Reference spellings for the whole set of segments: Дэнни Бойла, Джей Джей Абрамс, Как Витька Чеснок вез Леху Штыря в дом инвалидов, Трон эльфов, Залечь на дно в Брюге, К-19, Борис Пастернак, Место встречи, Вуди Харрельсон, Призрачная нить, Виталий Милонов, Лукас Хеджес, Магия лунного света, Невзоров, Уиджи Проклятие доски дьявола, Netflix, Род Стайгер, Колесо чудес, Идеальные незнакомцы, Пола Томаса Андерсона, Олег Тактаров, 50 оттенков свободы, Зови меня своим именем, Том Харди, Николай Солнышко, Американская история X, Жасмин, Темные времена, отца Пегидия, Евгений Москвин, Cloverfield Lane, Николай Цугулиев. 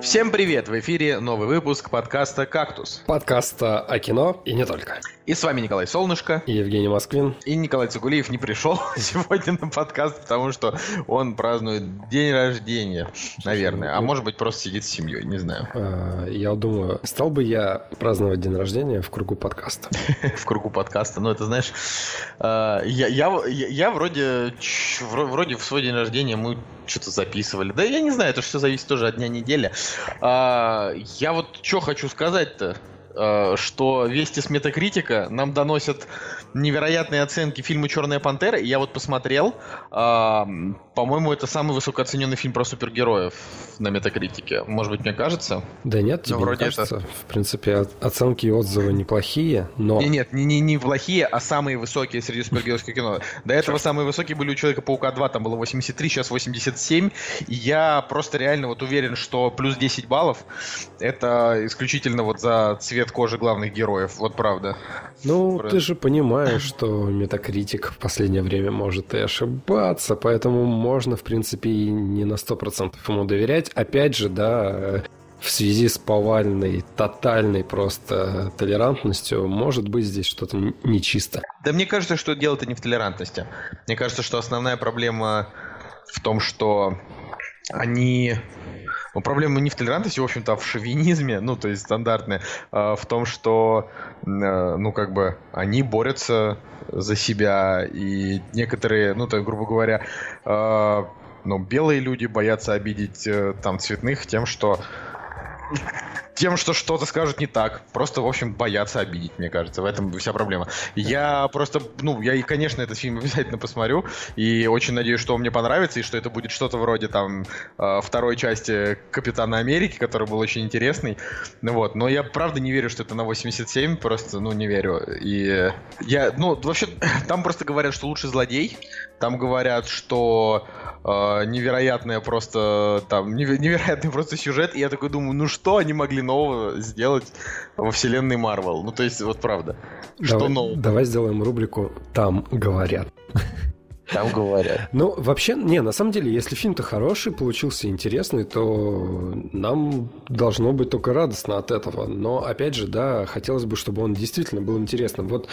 Всем привет! В эфире новый выпуск подкаста «Кактус». Подкаста о кино и не только. И с вами Николай Солнышко. И Евгений Москвин. И Николай Цугулиев не пришел сегодня на подкаст, потому что он празднует день рождения, наверное. А может быть, просто сидит с семьей, не знаю. Я думаю, стал бы я праздновать день рождения в кругу подкаста. В кругу подкаста. Ну, это, знаешь, я вроде в свой день рождения мы что-то записывали. Да я не знаю, это все зависит тоже от дня недели. Я вот что хочу сказать-то, что вести с Метакритика нам доносят невероятные оценки фильма «Черная пантера», и я вот посмотрел, по-моему, это самый высокооцененный фильм про супергероев на Метакритике. Может быть, мне кажется? Да нет, тебе вроде не кажется. Это... В принципе, оценки и отзывы неплохие, но... Нет, не плохие, а самые высокие среди супергеройского кино. До этого самые высокие были у «Человека-паука-2», там было 83, сейчас 87. И я просто реально вот уверен, что плюс 10 баллов — это исключительно вот за цвет кожи главных героев, вот правда. Ну, правда. Ты же понимаешь, что Метакритик в последнее время может и ошибаться, поэтому можно, в принципе, и не на 100% ему доверять. Опять же, да, в связи с повальной, тотальной просто толерантностью, может быть, здесь что-то нечисто. Да мне кажется, что дело-то не в толерантности. Мне кажется, что основная проблема в том, что они... Но проблема не в толерантности, в общем-то, а в шовинизме, ну, то есть стандартная, в том, что, ну, как бы, они борются за себя, и некоторые, ну, так, грубо говоря, ну, белые люди боятся обидеть, там, цветных тем, что что-то скажут не так. Просто, в общем, боятся обидеть, мне кажется. В этом вся проблема. Я просто, ну, я, конечно, этот фильм обязательно посмотрю. И очень надеюсь, что он мне понравится, и что это будет что-то вроде, там, второй части «Капитана Америки», который был очень интересный. Ну, вот. Но я, правда, не верю, что это на 87. Просто, ну, не верю. И я, ну, вообще, там просто говорят, что лучший злодей. Там говорят, что невероятный просто сюжет. И я такой думаю, ну что они могли нового сделать во вселенной Марвел? Ну то есть вот правда. Что нового? Давай сделаем рубрику «Там говорят». Там говорят. Ну, вообще, не, на самом деле, если фильм-то хороший, получился интересный, то нам должно быть только радостно от этого. Но, опять же, да, хотелось бы, чтобы он действительно был интересным. Вот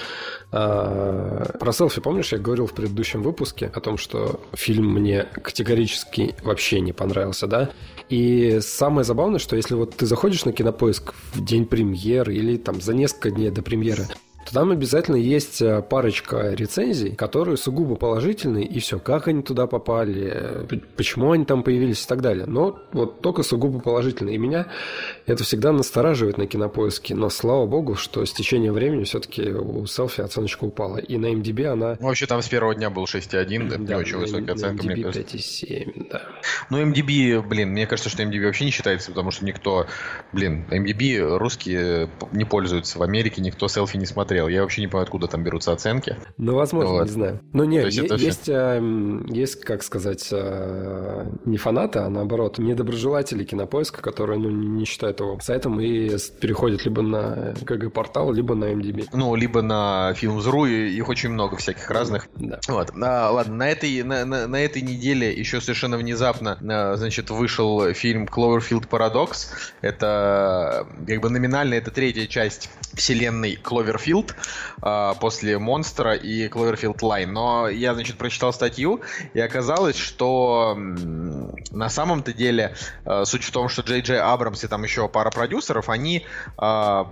про селфи, помнишь, я говорил в предыдущем выпуске о том, что фильм мне категорически вообще не понравился, да? И самое забавное, что если вот ты заходишь на Кинопоиск в день премьеры или там за несколько дней до премьеры, то там обязательно есть парочка рецензий, которые сугубо положительные, и все, как они туда попали, почему они там появились и так далее. Но вот только сугубо положительные. И меня это всегда настораживает на Кинопоиске. Но слава богу, что с течением времени все-таки у селфи оценочка упала. И на IMDb она... Ну, вообще там с первого дня был 6,1, да, не очень высокая оценка, мне кажется. 5,7, да. Ну, IMDb, блин, мне кажется, что IMDb вообще не считается, потому что никто... Блин, IMDb русские не пользуются. В Америке никто селфи не смотрел. Я вообще не понимаю, откуда там берутся оценки. Ну, возможно, вот. Не знаю. Ну, нет, есть, как сказать, не фанаты, а наоборот, недоброжелатели Кинопоиска, которые, ну, не считают его сайтом и переходят либо на КГ-портал, либо на IMDb. Ну, либо на Films.ru, и их очень много всяких разных. Да. Вот. Ладно, на этой неделе еще совершенно внезапно, значит, вышел фильм Cloverfield Paradox. Это, как бы, номинально, это третья часть вселенной Cloverfield, после «Монстра» и Cloverfield Lane. Но я, значит, прочитал статью, и оказалось, что на самом-то деле суть в том, что Джей Джей Абрамс и там еще пара продюсеров, они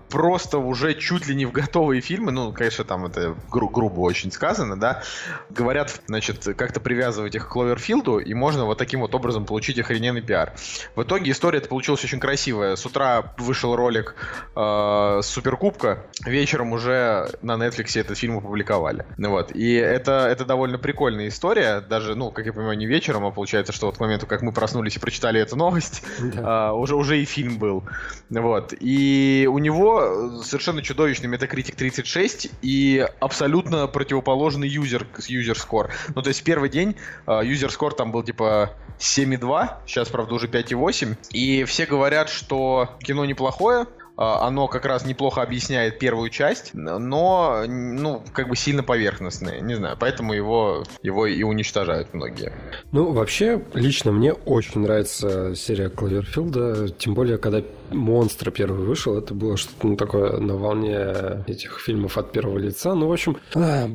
просто уже чуть ли не в готовые фильмы, ну, конечно, там это грубо очень сказано, да, говорят, значит, как-то привязывать их к Cloverfield'у, и можно вот таким вот образом получить охрененный пиар. В итоге история-то получилась очень красивая. С утра вышел ролик с Суперкубка, вечером уже уже на Netflix этот фильм опубликовали. Вот. И это довольно прикольная история. Даже, ну, как я понимаю, не вечером, а получается, что вот к моменту, как мы проснулись и прочитали эту новость, уже и фильм был. Вот. И у него совершенно чудовищный Метакритик 36 и абсолютно противоположный юзер-скор. Ну, то есть в первый день юзер-скор там был типа 7,2, сейчас, правда, уже 5,8. И все говорят, что кино неплохое, оно как раз неплохо объясняет первую часть, но, ну, как бы сильно поверхностное, не знаю, поэтому его и уничтожают многие. Ну, вообще, лично мне очень нравится серия Кловерфилда, тем более, когда «Монстр» первый вышел, это было что-то, ну, такое на волне этих фильмов от первого лица, ну, в общем,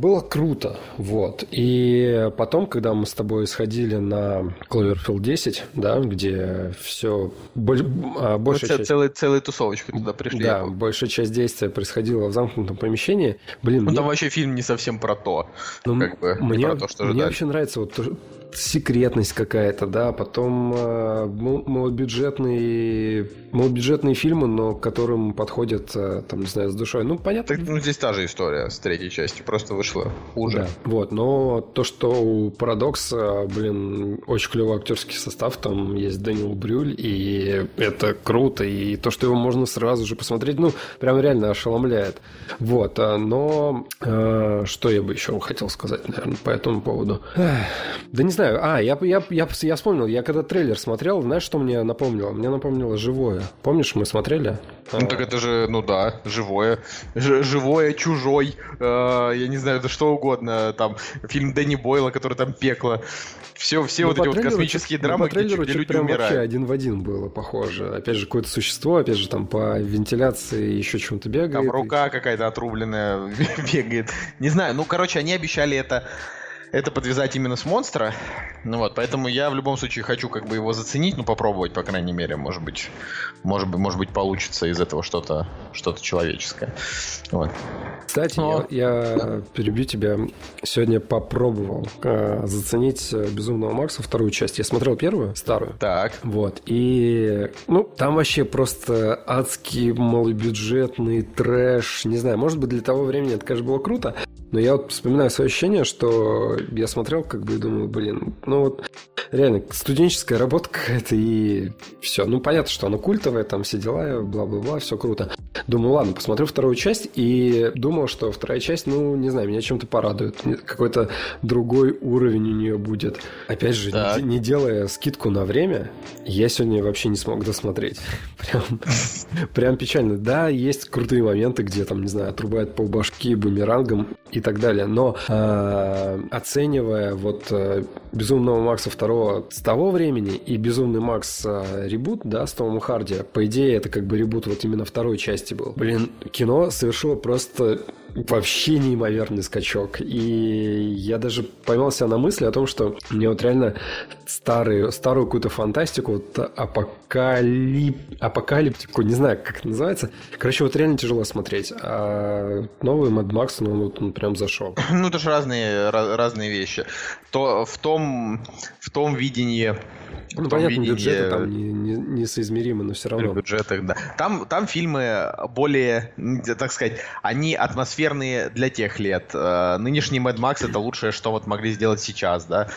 было круто, вот. И потом, когда мы с тобой сходили на Cloverfield 10, да, где все, большая часть... Целая тусовочка туда пришли. Да, большая часть действия происходила в замкнутом помещении. Блин, ну, мне... там вообще фильм не совсем про то, ну, как бы, не про то, что ждать. Мне вообще нравится вот секретность какая-то, да, потом малобюджетные фильмы, но к которым подходят, там, не знаю, с душой. Ну, понятно. Так, ну, здесь та же история с третьей частью, просто вышла хуже. Да, вот, но то, что у Paradox, блин, очень клевый актерский состав, там есть Дэниел Брюль, и это круто, и то, что его можно сразу же посмотреть, ну, прям реально ошеломляет. Вот, но что я бы еще хотел сказать, наверное, по этому поводу? Да не знаю. Я вспомнил. Я когда трейлер смотрел, знаешь, что мне напомнило? Мне напомнило «Живое». Помнишь, мы смотрели? Ну, так это же, ну да, «Живое». «Живое», «Чужой». Я не знаю, это что угодно. Там фильм Дэнни Бойла, который там пекло. Все ну, вот эти вот космические драмы, по трейлеру, где люди прям умирают. Вообще один в один было похоже. Опять же, какое-то существо, опять же, там по вентиляции еще чем-то бегает. Там рука какая-то отрубленная бегает. Не знаю. Ну, короче, они обещали это подвязать именно с «Монстра». Ну вот, поэтому я в любом случае хочу как бы его заценить, ну попробовать, по крайней мере, может быть получится из этого что-то человеческое. Вот. Кстати, я перебью тебя. Сегодня попробовал заценить «Безумного Макса» вторую часть. Я смотрел первую, старую. Так. Вот. И, ну, там вообще просто адский малобюджетный трэш. Не знаю, может быть, для того времени это, конечно, было круто. Но я вот вспоминаю свое ощущение, что я смотрел, как бы, и думаю, блин, ну вот реально студенческая работа какая-то, и все. Ну, понятно, что оно культовое, там все дела, бла-бла-бла, все круто. Думаю, ладно, посмотрю вторую часть, и думал, что вторая часть, ну, не знаю, меня чем-то порадует. Какой-то другой уровень у нее будет. Опять же, не делая скидку на время, я сегодня вообще не смог досмотреть. Прям печально. Да, есть крутые моменты, где, там, не знаю, отрубают полбашки бумерангом и так далее, но оценивая вот «Безумного Макса» второго с того времени и «Безумный Макс» ребут, да, с Томом Харди, по идее, это как бы ребут вот именно второй части был. Блин, кино совершило просто вообще неимоверный скачок, и я даже поймал себя на мысли о том, что мне вот реально старую какую-то фантастику, вот апокалиптику, не знаю, как это называется, короче, вот реально тяжело смотреть, а новый Мэд Макс, ну, вот он прям зашел. Ну, это же разные вещи. То в том видении... Ну, понятно, бюджеты там несоизмеримы, но все равно. Бюджеты, да. Там фильмы более, так сказать, они атмосферные для тех лет. Нынешний Мэд Макс — это лучшее, что вот могли сделать сейчас, да,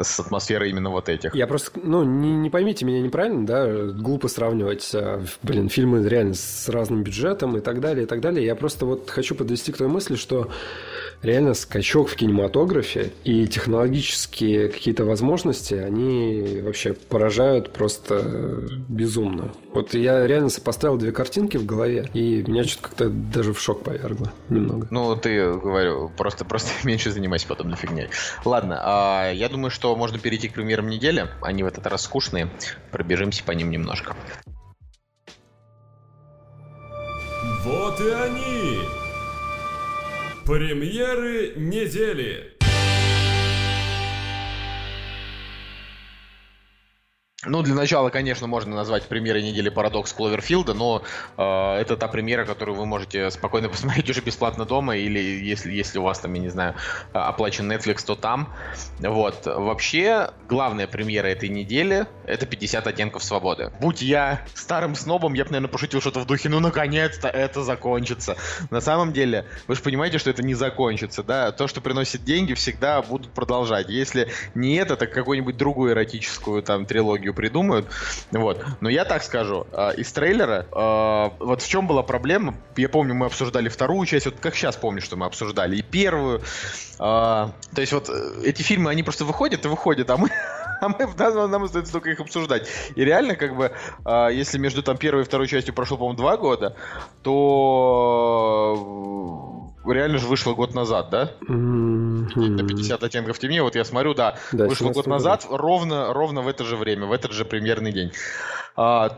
с атмосферой именно вот этих. Я просто, ну, не поймите меня неправильно, да, глупо сравнивать, блин, фильмы реально с разным бюджетом и так далее, и так далее. Я просто вот хочу подвести к той мысли, что реально скачок в кинематографе и технологические какие-то возможности, они вообще поражают просто безумно. Вот я реально сопоставил две картинки в голове, и меня что-то как-то даже в шок повергло немного. Ну, ты, говорю, просто меньше занимайся потом фигней. Ладно, я думаю, что можно перейти к премьерам недели. Они в этот раз скучные. Пробежимся по ним немножко. Вот и они! Премьеры недели. Ну, для начала, конечно, можно назвать премьерой недели «Парадокс Кловерфилда», но это та премьера, которую вы можете спокойно посмотреть уже бесплатно дома, или если у вас там, я не знаю, оплачен Netflix, то там. Вот. Вообще, главная премьера этой недели — это «50 оттенков свободы». Будь я старым снобом, я бы, наверное, пошутил что-то в духе «Ну, наконец-то это закончится». На самом деле, вы же понимаете, что это не закончится, да? То, что приносит деньги, всегда будут продолжать. Если не это, так какую-нибудь другую эротическую там трилогию придумают, вот. Но я так скажу, из трейлера, вот в чем была проблема, я помню, мы обсуждали вторую часть, вот как сейчас помню, что мы обсуждали, и первую, то есть вот эти фильмы, они просто выходят и выходят, нам остается только их обсуждать. И реально, как бы, если между там первой и второй частью прошло, по-моему, 2 года, то... Реально же вышло год назад, да? На 50 оттенков темнее. Вот я смотрю, да вышло год назад, ровно в это же время, в этот же премьерный день.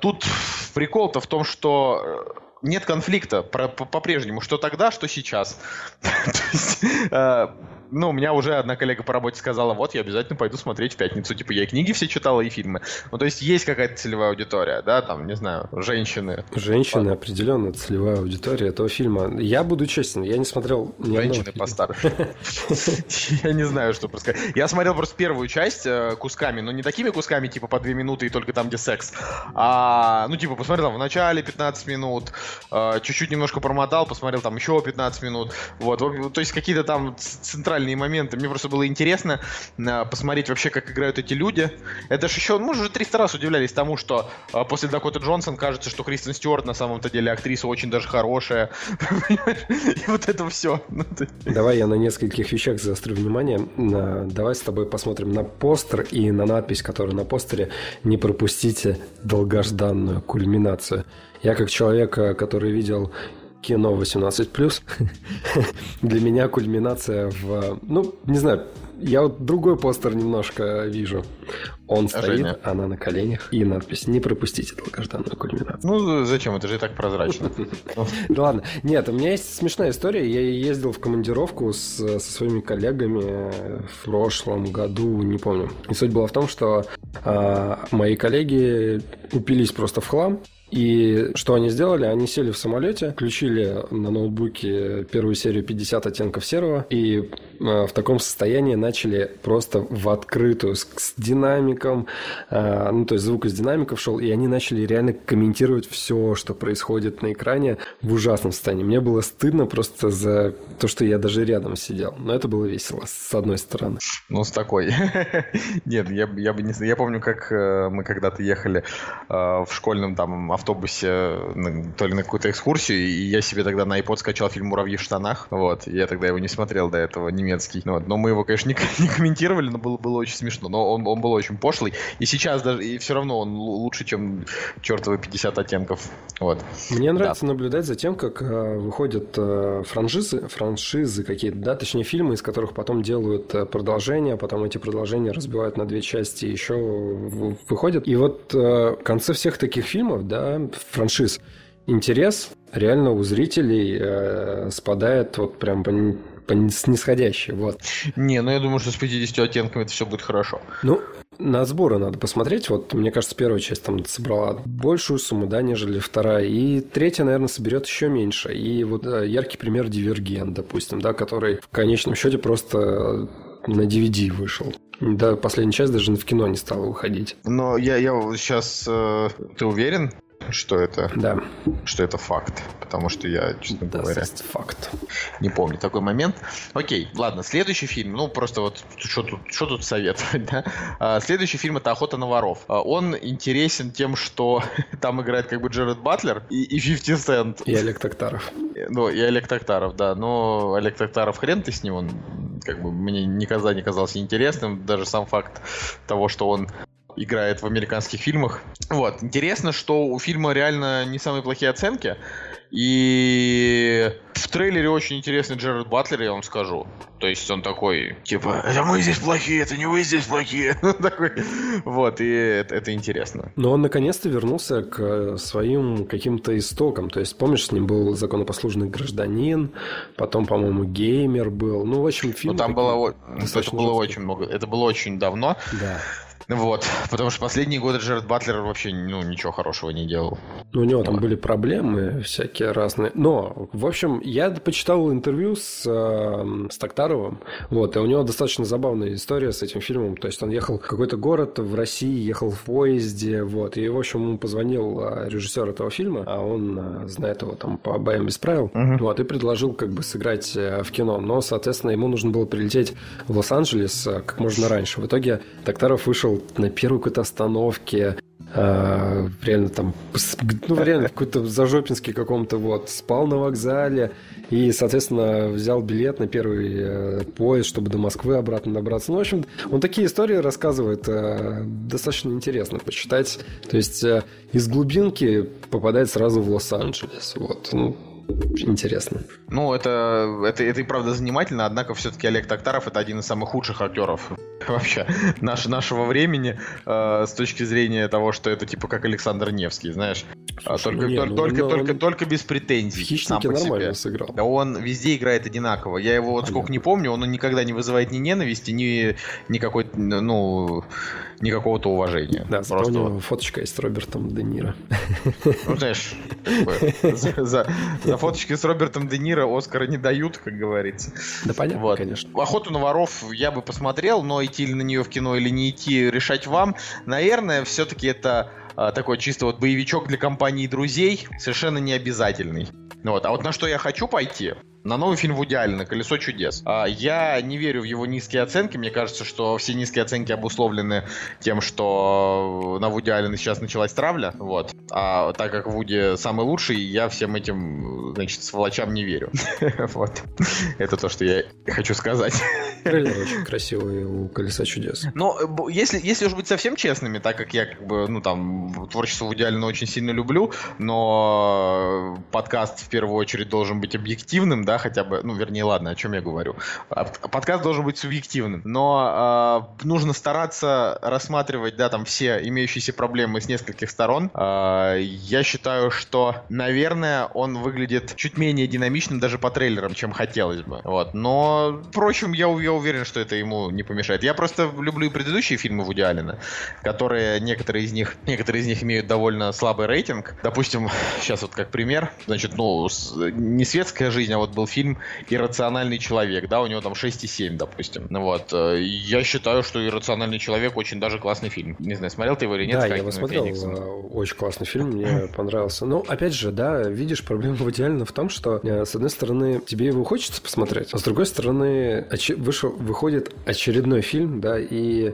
Тут прикол-то в том, что нет конфликта по-прежнему, что тогда, что сейчас. Ну, у меня уже одна коллега по работе сказала, вот, я обязательно пойду смотреть в пятницу. Типа, я и книги все читала, и фильмы. Ну, то есть, есть какая-то целевая аудитория, да, там, не знаю, женщины. Женщины, определенно, целевая аудитория этого фильма. Я буду честен, я не смотрел... Женщины постарше. Я не знаю, что просто... Я смотрел просто первую часть кусками, но не такими кусками, типа, по 2 минуты и только там, где секс. А, ну, типа, посмотрел там в начале 15 минут, чуть-чуть немножко промотал, посмотрел там еще 15 минут. Вот, то есть, какие-то там центральные моменты. Мне просто было интересно посмотреть вообще, как играют эти люди. Это же еще, мы уже 300 раз удивлялись тому, что после Дакоты Джонсон кажется, что Кристен Стюарт на самом-то деле актриса очень даже хорошая. И вот это все. Давай я на нескольких вещах заострю внимание. Давай с тобой посмотрим на постер и на надпись, которая на постере. Не пропустите долгожданную кульминацию. Я как человек, который видел кино 18+, для меня кульминация в... Ну, не знаю, я вот другой постер немножко вижу. Он стоит, она на коленях, и надпись «Не пропустите долгожданную кульминацию». Ну, зачем? Это же и так прозрачно. Да ладно. Нет, у меня есть смешная история. Я ездил в командировку со своими коллегами в прошлом году, не помню. И суть была в том, что мои коллеги упились просто в хлам. И что они сделали? Они сели в самолете, включили на ноутбуке первую серию 50 оттенков серого и в таком состоянии начали просто в открытую с динамиком, ну то есть звук из динамиков шел, и они начали реально комментировать все, что происходит на экране в ужасном состоянии. Мне было стыдно просто за то, что я даже рядом сидел, но это было весело с одной стороны. Ну с такой. Нет, я бы не знаю. Я помню, как мы когда-то ехали в школьном там автобусе то ли на какую-то экскурсию, и я себе тогда на iPod скачал фильм «Муравьи в штанах». Вот, я тогда его не смотрел до этого, немецкий. Вот. Но мы его, конечно, не комментировали, но было очень смешно. Но он был очень пошлый. И сейчас даже, и все равно он лучше, чем чертовы 50 оттенков. Вот. Мне нравится наблюдать за тем, как выходят франшизы какие-то, да, точнее фильмы, из которых потом делают продолжения, потом эти продолжения разбивают на 2 части, еще выходят. И вот в конце всех таких фильмов, да, франшиз, интерес реально у зрителей спадает вот прям по снисходящей. Вот. Не, ну я думаю, что с 50 оттенками это все будет хорошо. Ну, на сборы надо посмотреть. Вот, мне кажется, первая часть там собрала большую сумму, да, нежели вторая. И третья, наверное, соберет еще меньше. И вот яркий пример «Дивергент», допустим, да, который в конечном счете просто на DVD вышел. Да, последняя часть даже в кино не стала выходить. Но я сейчас... Ты уверен? Что это? Да. Что это факт? Потому что я, честно говоря, факт. Не помню такой момент. Окей, ладно, следующий фильм. Ну, просто вот, что тут советовать, да? Следующий фильм — это «Охота на воров». Он интересен тем, что там играет как бы Джеред Батлер и 50 Cent. И Олег Тактаров. Ну, и Олег Тактаров, да. Но Олег Тактаров, хрен ты с ним, он как бы мне никогда не казался интересным. Даже сам факт того, что он играет в американских фильмах. Вот. Интересно, что у фильма реально не самые плохие оценки. И в трейлере очень интересный Джеред Батлер, я вам скажу. То есть он такой, типа, это мы здесь плохие, это не вы здесь плохие. Такой. Вот, и это интересно. Но он наконец-то вернулся к своим каким-то истокам. То есть, помнишь, с ним был «Законопослушный гражданин», потом, по-моему, «Геймер» был. Ну, в общем, фильм... Ну, там было очень много. Это было очень давно. Да. Вот. Потому что последние годы Джеред Батлер вообще ничего хорошего не делал. У него там были проблемы всякие разные. Но, в общем, я почитал интервью с Тактаровым. Вот. И у него достаточно забавная история с этим фильмом. То есть он ехал в какой-то город в России, ехал в поезде. Вот. И, в общем, ему позвонил режиссер этого фильма, а он знает его там по боям без правил. Uh-huh. Вот. И предложил как бы сыграть в кино. Но, соответственно, ему нужно было прилететь в Лос-Анджелес как можно раньше. В итоге Тактаров вышел на первую какой-то остановке, реально там, реально какой-то зажопинский каком-то, вот, спал на вокзале и, соответственно, взял билет на первый поезд, чтобы до Москвы обратно добраться. Ну, в общем, он такие истории рассказывает, достаточно интересно почитать. То есть из глубинки попадает сразу в Лос-Анджелес, вот, интересно. Ну, это и правда занимательно, однако все-таки Олег Тактаров — это один из самых худших актеров вообще нашего времени, с точки зрения того, что это типа как Александр Невский, знаешь. Только без претензий. Хищники нормально сыграл. Да, он везде играет одинаково. Я его сколько не помню, он никогда не вызывает ни ненависти, ни какой-то, ни какого-то уважения. Да, просто вот. Фоточка есть с Робертом Де Ниро. Ну, знаешь, за фоточки с Робертом Де Ниро Оскара не дают, как говорится. Да, понятно, вот. Конечно. «Охоту на воров» я бы посмотрел, но идти ли на нее в кино или не идти, решать вам. Наверное, все-таки это такой чисто вот боевичок для компании друзей, совершенно необязательный. Вот. А вот на что я хочу пойти? На новый фильм Вуди Аллена «Колесо чудес». Я не верю в его низкие оценки. Мне кажется, что все низкие оценки обусловлены тем, что на Вуди Аллена сейчас началась травля. Вот. А так как Вуди самый лучший, я всем этим, значит, сволочам не верю. Вот. Это то, что я хочу сказать. Трейлер очень красивый у «Колеса чудес». Но если уж быть совсем честными, так как я как бы, творчество Вуди Аллена очень сильно люблю, но подкаст в первую очередь должен быть объективным, да, хотя бы, о чем я говорю. Подкаст должен быть субъективным, но нужно стараться рассматривать, все имеющиеся проблемы с нескольких сторон. Я считаю, что, наверное, он выглядит чуть менее динамичным даже по трейлерам, чем хотелось бы. Вот. Но, впрочем, я уверен, что это ему не помешает. Я просто люблю и предыдущие фильмы Вуди Аллена, которые некоторые из них имеют довольно слабый рейтинг. Допустим, сейчас вот как пример, не «Светская жизнь», а вот был фильм «Иррациональный человек», да, у него там 6,7, допустим. Вот. Я считаю, что «Иррациональный человек» очень даже классный фильм. Не знаю, смотрел ты его или нет. Да, я его смотрел. Очень классный фильм, мне понравился. Опять же, да, видишь, проблема Вуди Аллена в том, что, с одной стороны, тебе его хочется посмотреть, а с другой стороны, выходит очередной фильм, да, и...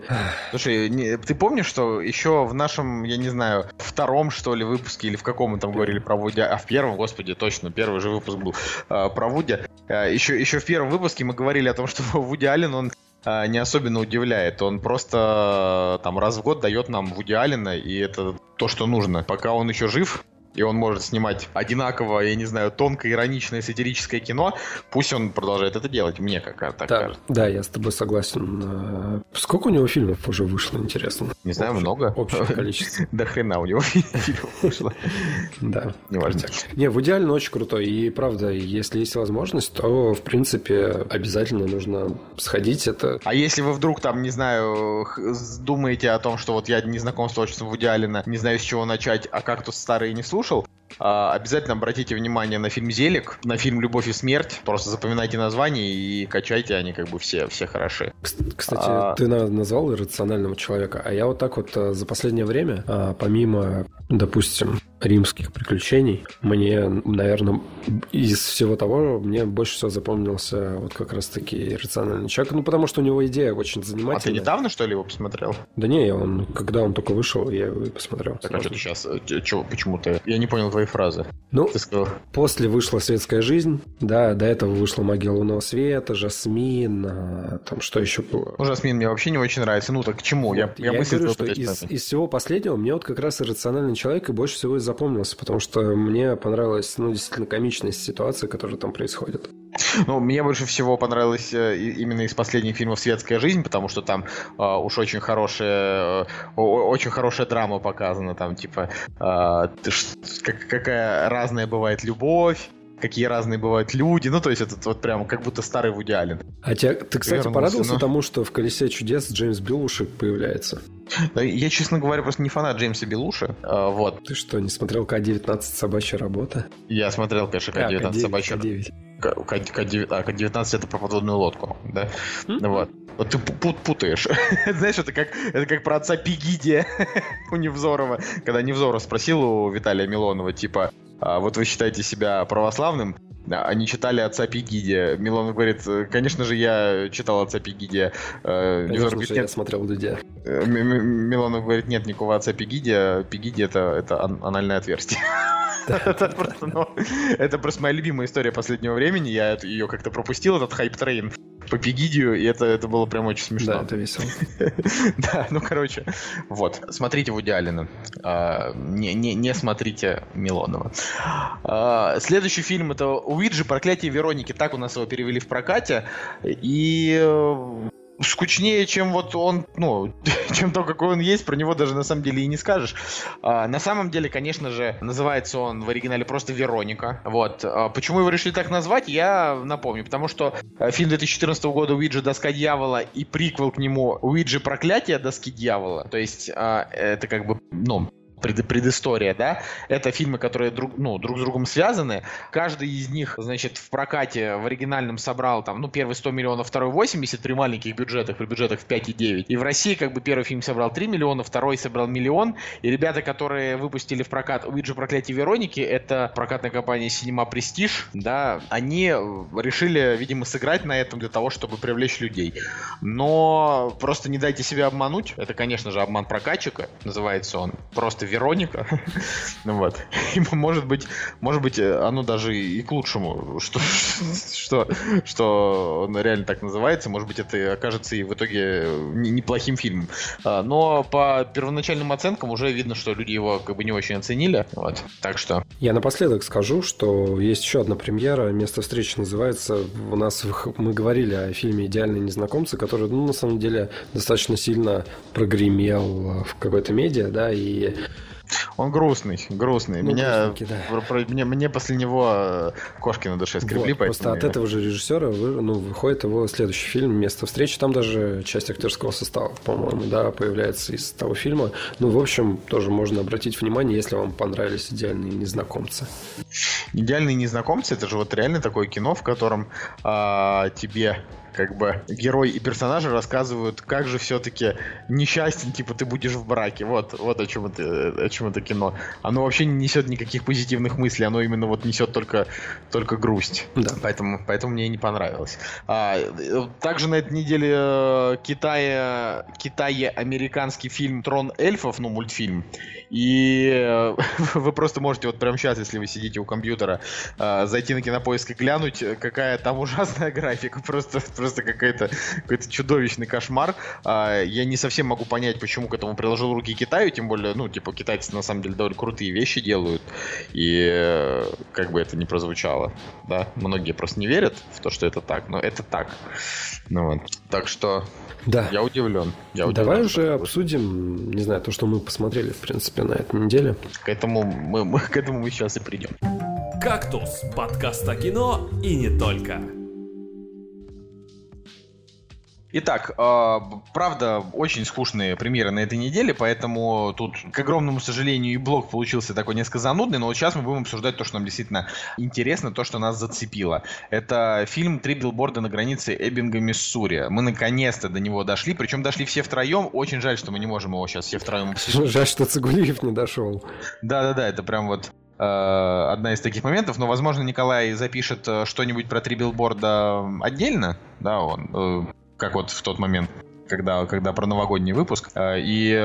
Слушай, ты помнишь, что еще в нашем, я не знаю, втором, что ли, выпуске, или в каком мы там говорили про Вуди... А в первом, господи, точно, первый же выпуск был про Вуди. Еще в первом выпуске мы говорили о том, что Вуди Аллен, он не особенно удивляет. Он просто там раз в год дает нам Вуди Аллена, и это то, что нужно. Пока он еще жив, и он может снимать одинаково, я не знаю, тонкое, ироничное, сатирическое кино, пусть он продолжает это делать, мне так кажется. Да, я с тобой согласен. Сколько у него фильмов уже вышло, интересно? Не знаю, много. Общее количество. До хрена у него фильмов вышло. Да. Неважно. Не, Вуди Аллен очень крутой. И правда, если есть возможность, то, в принципе, обязательно нужно сходить. Это... А если вы вдруг там, не знаю, думаете о том, что вот я не знаком с творчеством Вуди Аллена, не знаю, с чего начать, а как тут старые не слушают, обязательно обратите внимание на фильм «Зелик», на фильм «Любовь и смерть». Просто запоминайте названия и качайте, они как бы все хороши. Кстати, ты назвал «Иррационального человека», а я вот так вот за последнее время, помимо, допустим, «Римских приключений», мне, наверное, из всего того, мне больше всего запомнился вот как раз-таки «Иррациональный человек», потому что у него идея очень занимательная. А ты недавно, что ли, его посмотрел? Да не, когда он только вышел, я его и посмотрел. Так, а что ты сейчас, почему-то... Я не понял твои фразы. Ты сказал. После вышла «Светская жизнь», да, до этого вышла «Магия лунного света», «Жасмин», там что еще было? «Жасмин» мне вообще не очень нравится. Так к чему? Вот, я говорю, что из всего последнего мне вот как раз «Иррациональный человек» и больше всего и запомнился, потому что мне понравилась, действительно комичность ситуации, которая там происходит. Мне больше всего понравилось именно из последних фильмов «Светская жизнь», потому что там уж очень хорошая драма показана, там типа какая разная бывает любовь, какие разные бывают люди, ну, то есть это вот прям как будто старый Вуди Аллен. А тебя, ты, кстати, вернулся, порадовался тому, что в «Колесе чудес» Джеймс Белуши появляется? Я, честно говоря, просто не фанат Джеймса Белуши, вот. Ты что, не смотрел К-19 «Собачья работа»? Я смотрел, конечно, К-19 «Собачья работа». К-19 это про подводную лодку, да? Вот. Вот ты путаешь. Знаешь, это как про отца Пегидия у Невзорова. Когда Невзоров спросил у Виталия Милонова, типа, вот вы считаете себя православным? Они читали «Отца Пегидия». Милонов говорит, конечно же, я читал «Отца Пегидия». Невзоров говорит, нет. Я смотрел Дудя. Милонов говорит, нет никакого «Отца Пегидия». Пегидия — это анальное отверстие. Это просто моя любимая история последнего времени. Я ее как-то пропустил, этот хайп-трейн по Пегидию, и это было прям очень смешно. Да, это весело. Да, ну короче. Вот, смотрите Вуди Аллена. Не смотрите Милонова. Следующий фильм — это «Уиджи. Проклятие Вероники». Так у нас его перевели в прокате. И... скучнее, чем вот он, ну, чем то, какой он есть, про него даже на самом деле и не скажешь. На самом деле, конечно же, называется он в оригинале просто «Вероника». Вот. Почему его решили так назвать, я напомню. Потому что фильм 2014 года «Уиджи. Доска дьявола» и приквел к нему «Уиджи. Проклятие доски дьявола». То есть это как бы, ну... предыстория, да, это фильмы, которые друг с другом связаны. Каждый из них, значит, в прокате в оригинальном собрал там, ну, первый 100 миллионов, второй 80 при маленьких бюджетах, при бюджетах в 5 и 9. И в России как бы первый фильм собрал 3 миллиона, второй собрал миллион. И ребята, которые выпустили в прокат «Уиджи. Проклятие Вероники», это прокатная компания «Синема Престиж», да, они решили, видимо, сыграть на этом для того, чтобы привлечь людей. Но просто не дайте себя обмануть. Это, конечно же, обман прокатчика, называется он. Просто «Вероника». Вот. И, может быть, оно даже и к лучшему, что он реально так называется. Может быть, это окажется и в итоге неплохим фильмом. Но по первоначальным оценкам уже видно, что люди его как бы не очень оценили. Вот. Так что... Я напоследок скажу, что есть еще одна премьера. «Место встречи» называется. У нас мы говорили о фильме «Идеальные незнакомцы», который, ну, на самом деле, достаточно сильно прогремел в какой-то медиа, да, и... Он грустный. Ну, мне после него кошки на душе скребли. Вот, просто от этого же режиссера выходит его следующий фильм «Место встречи». Там даже часть актерского состава, по-моему, да, появляется из того фильма. Ну, в общем, тоже можно обратить внимание, если вам понравились «Идеальные незнакомцы». «Идеальные незнакомцы» — это же вот реально такое кино, в котором тебе... как бы герой и персонажи рассказывают, как же все-таки несчастен, типа, ты будешь в браке. Вот о чем это кино. Оно вообще не несет никаких позитивных мыслей, оно именно вот несет только грусть. Да. Поэтому мне и не понравилось. Также на этой неделе китайско-американский фильм «Трон эльфов», ну, мультфильм. И вы просто можете вот прямо сейчас, если вы сидите у компьютера, зайти на Кинопоиск и глянуть, какая там ужасная графика. Просто какой-то чудовищный кошмар. Я не совсем могу понять, почему к этому приложил руки Китаю, тем более, ну, типа, китайцы на самом деле довольно крутые вещи делают, и как бы это ни прозвучало, да, многие просто не верят в то, что это так, но это так. Ну вот, так что да. Я удивлен. Давай уже обсудим, не знаю, то, что мы посмотрели, в принципе, на этой неделе. К этому мы сейчас и придем. «Кактус» — подкаст о кино и не только. Итак, правда, очень скучные премьеры на этой неделе, поэтому тут, к огромному сожалению, и блок получился такой несколько занудный, но вот сейчас мы будем обсуждать то, что нам действительно интересно, то, что нас зацепило. Это фильм «Три билборда на границе Эббинга, Миссури». Мы наконец-то до него дошли, причем дошли все втроем. Очень жаль, что мы не можем его сейчас все втроем обсудить. Жаль, что Цугулиев не дошел. Да-да-да, это прям вот... одна из таких моментов, но, возможно, Николай запишет что-нибудь про «Три билборда» отдельно, да, он... как вот в тот момент, когда про новогодний выпуск. И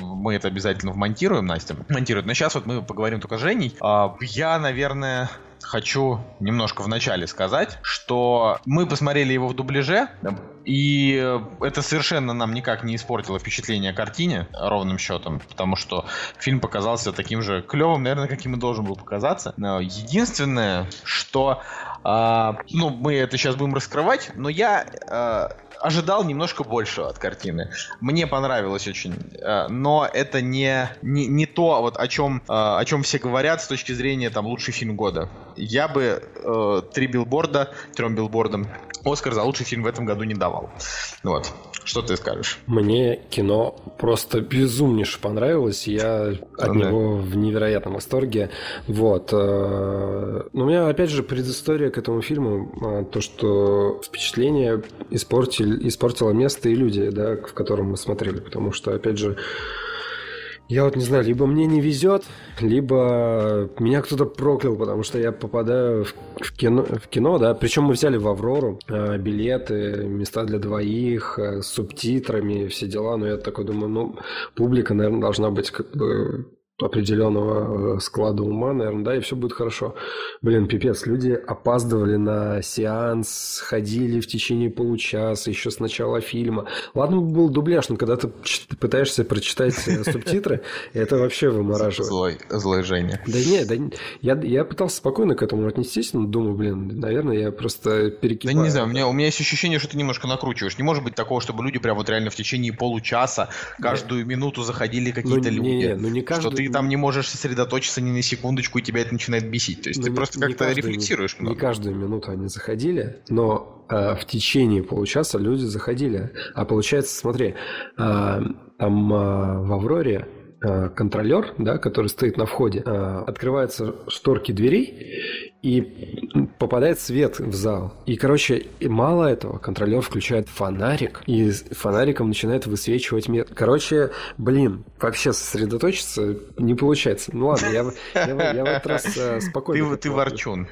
мы это обязательно вмонтируем, Настя монтирует. Но сейчас вот мы поговорим только с Женей. Я, наверное, хочу немножко вначале сказать, что мы посмотрели его в дубляже. И это совершенно нам никак не испортило впечатление о картине, ровным счетом, потому что фильм показался таким же клевым, наверное, каким и должен был показаться. Но единственное, что... ну, мы это сейчас будем раскрывать, но я ожидал немножко большего от картины. Мне понравилось очень, но это не то, вот, о чем все говорят с точки зрения там, лучший фильм года. Я бы трем билбордам Оскар за лучший фильм в этом году не давал. Вот. Что ты скажешь? Мне кино просто безумнейше понравилось. Я от него в невероятном восторге. Вот. Но у меня, опять же, предыстория к этому фильму. То, что впечатление испортило место и люди, да, в котором мы смотрели. Потому что, опять же, я вот не знаю, либо мне не везет, либо меня кто-то проклял, потому что я попадаю в кино, да. Причем мы взяли в «Аврору» билеты, места для двоих, с субтитрами, все дела. Но я такой думаю, ну, публика, наверное, должна быть как бы определенного склада ума, наверное, да, и все будет хорошо. Блин, пипец, люди опаздывали на сеанс, ходили в течение получаса, еще с начала фильма. Ладно, был дубляж, но когда ты пытаешься прочитать субтитры, это вообще вымораживает. Злой Женя. Да нет, я пытался спокойно к этому отнестись, но думаю, блин, наверное, я просто перекипаю. Да не знаю, у меня есть ощущение, что ты немножко накручиваешь. Не может быть такого, чтобы люди прям вот реально в течение получаса каждую минуту заходили какие-то люди. Не каждый. Что ты там не можешь сосредоточиться ни на секундочку, и тебя это начинает бесить. То есть ты просто как-то рефлексируешь. Не каждую минуту они заходили, но в течение получаса люди заходили. А получается, смотри, там в «Авроре» контролер, да, который стоит на входе, открываются шторки дверей и попадает свет в зал. И, короче, мало этого, контролер включает фонарик и фонариком начинает высвечивать мир. Короче, блин, вообще сосредоточиться не получается. Ну ладно, я в этот раз спокойно. Ты ворчун,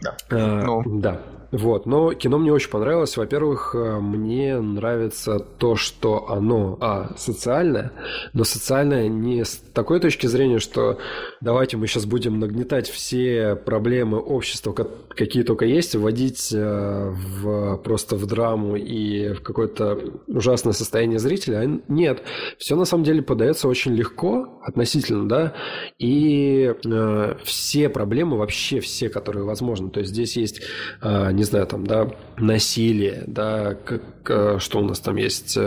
да. Да. Вот, но кино мне очень понравилось. Во-первых, мне нравится то, что оно социальное, но социальное не с такой точки зрения, что давайте мы сейчас будем нагнетать все проблемы общества, какие только есть, вводить просто в драму и в какое-то ужасное состояние зрителя. Нет, все на самом деле подается очень легко, относительно, да, и все проблемы, вообще все, которые возможны. То есть здесь есть... не знаю, там, да, насилие, да, что у нас там есть,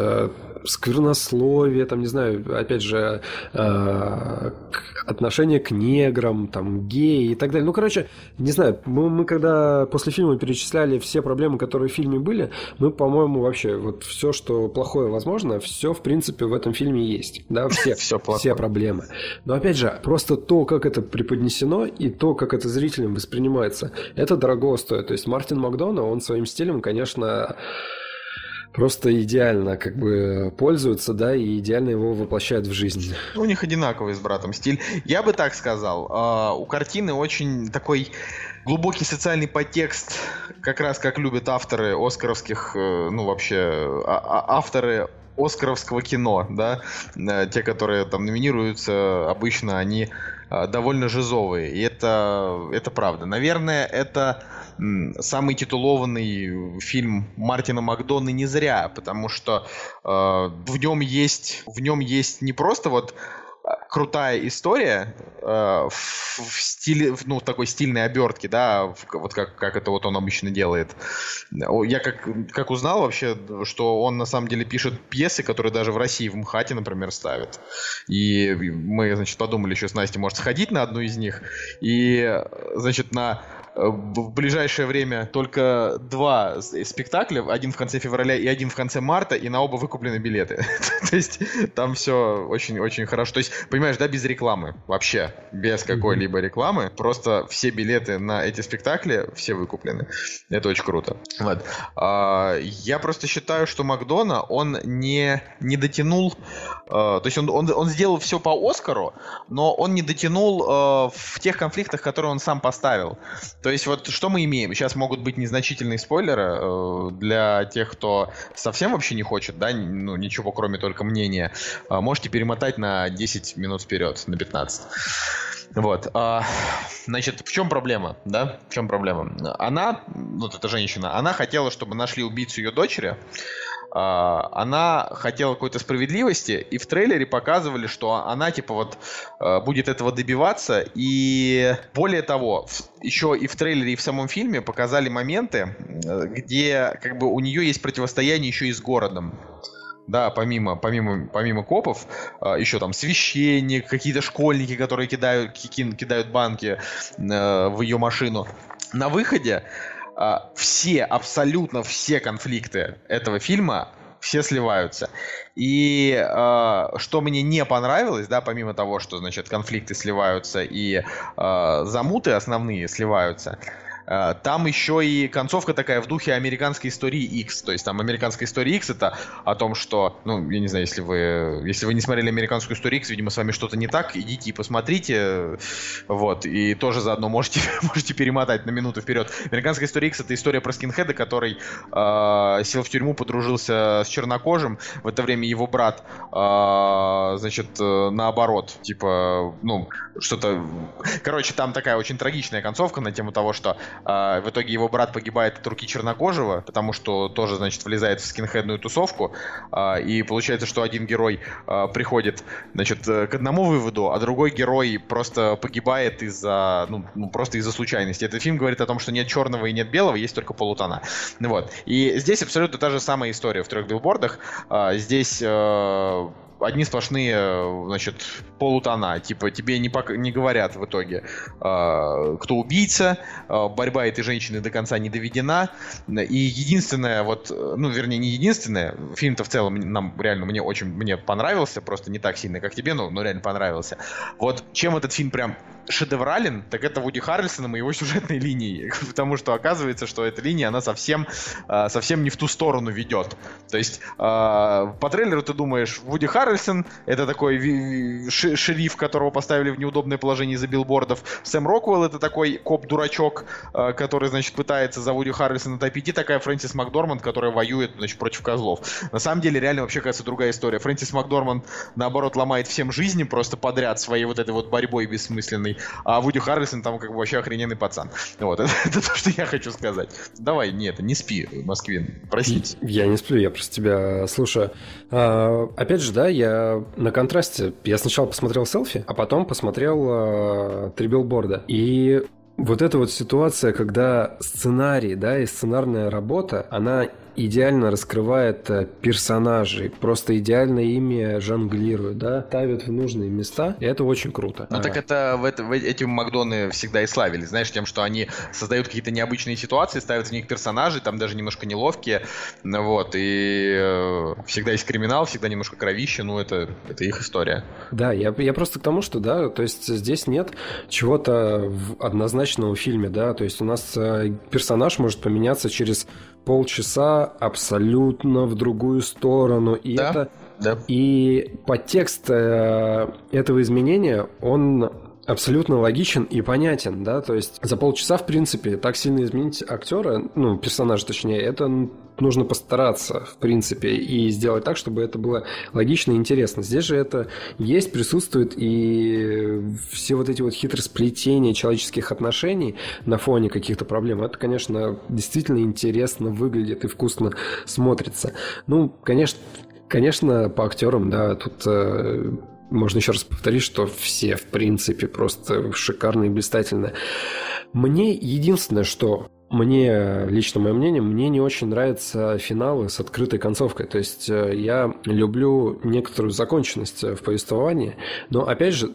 сквернословие, там, не знаю, опять же, отношение к неграм, там, геи и так далее. Ну, короче, не знаю, мы когда после фильма перечисляли все проблемы, которые в фильме были, мы, по-моему, вообще вот все, что плохое возможно, все, в принципе, в этом фильме есть, да, все проблемы. Но, опять же, просто то, как это преподнесено и то, как это зрителям воспринимается, это дорого стоит. То есть Мартин Макдона, он своим стилем, конечно, просто идеально как бы пользуется, да, и идеально его воплощает в жизнь. У них одинаковый с братом стиль. Я бы так сказал, у картины очень такой глубокий социальный подтекст, как раз как любят авторы оскаровских, ну вообще авторы оскаровского кино, да, те, которые там номинируются, обычно они довольно жизовые, и это правда. Наверное, это самый титулованный фильм Мартина Макдона не зря, потому что в нем есть не просто вот крутая история в стиле, ну, в такой стильной обертке, да, вот как это вот он обычно делает. Я как узнал вообще, что он на самом деле пишет пьесы, которые даже в России в МХАТе, например, ставят. И мы, значит, подумали еще с Настей, может, сходить на одну из них. И, значит, в ближайшее время только два спектакля, один в конце февраля и один в конце марта, и на оба выкуплены билеты. То есть там все очень-очень хорошо. То есть, понимаешь, да, без рекламы вообще, без какой-либо рекламы, просто все билеты на эти спектакли, все выкуплены. Это очень круто. Вот. Я просто считаю, что Макдона, он не дотянул, то есть он сделал все по Оскару, но он не дотянул в тех конфликтах, которые он сам поставил. То есть вот что мы имеем? Сейчас могут быть незначительные спойлеры для тех, кто совсем вообще не хочет, да, ну, ничего, кроме только мнения. Можете перемотать на 10 минут вперед, на 15. Вот. Значит, в чем проблема, да? В чем проблема? Она, вот эта женщина, она хотела, чтобы нашли убийцу ее дочери. Она хотела какой-то справедливости, и в трейлере показывали, что она, типа, вот будет этого добиваться, и более того, еще и в трейлере, и в самом фильме показали моменты, где, как бы, у нее есть противостояние еще и с городом. Да, помимо копов, еще там священник, какие-то школьники, которые кидают банки в ее машину. На выходе все, абсолютно все конфликты этого фильма, все сливаются. И что мне не понравилось, да, помимо того, что, значит, конфликты сливаются и замуты основные сливаются, там еще и концовка такая в духе американской истории X. То есть там американская история X — это о том, что, ну, я не знаю, если вы не смотрели американскую историю X, видимо, с вами что-то не так, идите и посмотрите. Вот. И тоже заодно можете перемотать на минуту вперед. Американская история X — это история про скинхеда, который сел в тюрьму, подружился с чернокожим. В это время его брат, значит, наоборот, типа, ну, что-то... Короче, там такая очень трагичная концовка на тему того, что в итоге его брат погибает от руки чернокожего, потому что тоже, значит, влезает в скинхедную тусовку. И получается, что один герой приходит, значит, к одному выводу, а другой герой просто погибает из-за, ну, просто из-за случайности. Этот фильм говорит о том, что нет черного и нет белого, есть только полутона. Вот. И здесь абсолютно та же самая история в «Трех билбордах». Здесь... одни сплошные, значит, полутона. Типа, тебе не говорят в итоге, кто убийца, борьба этой женщины до конца не доведена. И единственное, вот, ну, вернее, не единственное, фильм-то в целом нам реально, мне понравился, просто не так сильно, как тебе, но реально понравился. Вот чем этот фильм прям шедеврален, так это Вуди Харрельсоном и его сюжетной линией. Потому что оказывается, что эта линия, она совсем не в ту сторону ведет. То есть по трейлеру ты думаешь, Вуди Харрельсон — это такой шериф, которого поставили в неудобное положение из-за билбордов. Сэм Роквелл — это такой коп-дурачок, который, значит, пытается за Вуди Харрельсона топить. И такая Фрэнсис МакДорман, которая воюет, значит, против козлов. На самом деле, реально, вообще, кажется, другая история. Фрэнсис МакДорман, наоборот, ломает всем жизни просто подряд своей вот этой вот борьбой бессмысленной. А Вуди Харрельсон там, как бы, вообще охрененный пацан. Вот, это то, что я хочу сказать. Давай, нет, не спи, Москвин, простите. Я не сплю, я просто тебя слушаю. Опять же, да, я на контрасте. Я сначала посмотрел «Селфи», а потом посмотрел «Три билборда». И вот эта вот ситуация, когда сценарий, да, и сценарная работа, она идеально раскрывает персонажей, просто идеально ими жонглирует, да, ставит в нужные места, и это очень круто. Ну так этим Макдоны всегда и славились, знаешь, тем, что они создают какие-то необычные ситуации, ставят в них персонажей, там даже немножко неловкие, вот, и всегда есть криминал, всегда немножко кровища, ну это их история. Да, я просто к тому, что, да, то есть здесь нет чего-то однозначного в фильме, да, то есть у нас персонаж может поменяться через полчаса абсолютно в другую сторону. И, да, это... да. И подтекст этого изменения, он абсолютно логичен и понятен, да, то есть за полчаса, в принципе, так сильно изменить актера, ну, персонажа, точнее, это нужно постараться, в принципе, и сделать так, чтобы это было логично и интересно. Здесь же это есть, присутствует, и все вот эти вот хитросплетения человеческих отношений на фоне каких-то проблем, это, конечно, действительно интересно выглядит и вкусно смотрится. Ну, конечно, по актерам, да, тут... Можно еще раз повторить, что все, в принципе, просто шикарно и блистательно. Мне единственное, что... Мне, лично мое мнение, мне не очень нравятся финалы с открытой концовкой. То есть я люблю некоторую законченность в повествовании. Но опять же,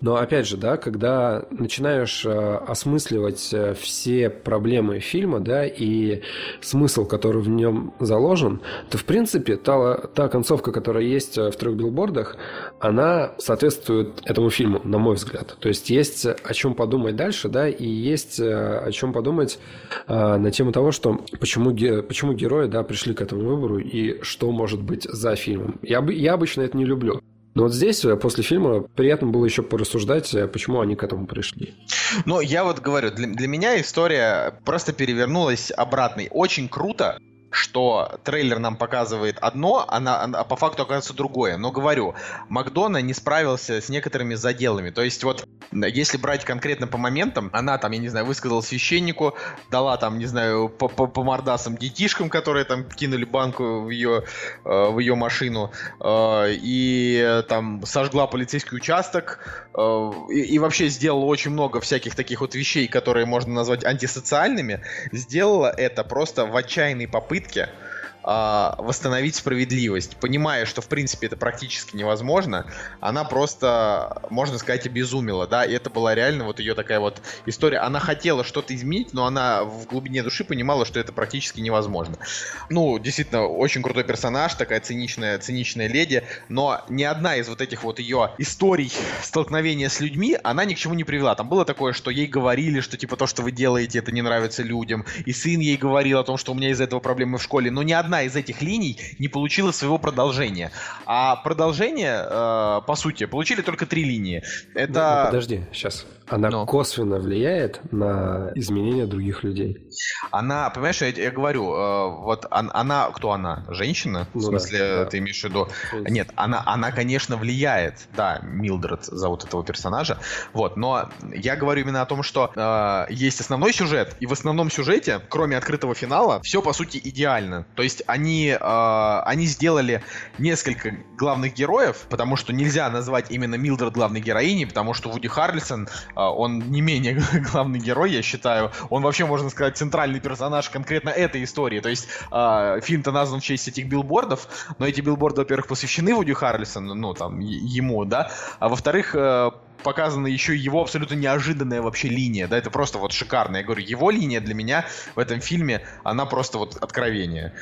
да, когда начинаешь осмысливать все проблемы фильма, да, и смысл, который в нем заложен, то, в принципе, та концовка, которая есть в «Трех билбордах», она соответствует этому фильму, на мой взгляд. То есть о чем подумать дальше, да, и есть о чем подумать на тему того, что почему герои, да, пришли к этому выбору и что может быть за фильмом. Я обычно это не люблю. Но вот здесь после фильма приятно было еще порассуждать, почему они к этому пришли. Ну, я вот говорю, для меня история просто перевернулась обратной. Очень круто, что трейлер нам показывает одно, а по факту оказывается другое. Но говорю, Макдона не справился с некоторыми заделами. То есть вот, если брать конкретно по моментам, она там, я не знаю, высказала священнику, дала там, не знаю, по мордасам детишкам, которые там кинули банку в ее машину, и там сожгла полицейский участок, и вообще сделала очень много всяких таких вот вещей, которые можно назвать антисоциальными. Сделала это просто в отчаянной попытке восстановить справедливость, понимая, что, в принципе, это практически невозможно, она просто, можно сказать, обезумела, да, и это была реально вот ее такая вот история. Она хотела что-то изменить, но она в глубине души понимала, что это практически невозможно. Ну, действительно, очень крутой персонаж, такая циничная леди, но ни одна из вот этих вот ее историй столкновения с людьми, она ни к чему не привела. Там было такое, что ей говорили, что, типа, то, что вы делаете, это не нравится людям, и сын ей говорил о том, что у меня из-за этого проблемы в школе, но ни одна из этих линий не получила своего продолжения. А продолжение, по сути, получили только 3 линии. Это... Подожди, сейчас. Она косвенно влияет на изменения других людей. Она, понимаешь, я говорю, вот она, кто она? Женщина? Ну, в смысле, да, ты имеешь в виду? Да. Нет, она, конечно, влияет. Да, Милдред зовут этого персонажа. Вот, но я говорю именно о том, что есть основной сюжет, и в основном сюжете, кроме открытого финала, все, по сути, идеально. То есть они сделали несколько главных героев, потому что нельзя назвать именно Милдред главной героиней, потому что Вуди Харрельсон, он не менее главный герой, я считаю. Он вообще, можно сказать, центральный персонаж конкретно этой истории. То есть фильм-то назван в честь этих билбордов, но эти билборды, во-первых, посвящены Вуди Харрельсону, ну, там, ему, да, а во-вторых... показана еще его абсолютно неожиданная вообще линия, да, это просто вот шикарно. Я говорю, его линия для меня в этом фильме, она просто вот откровение.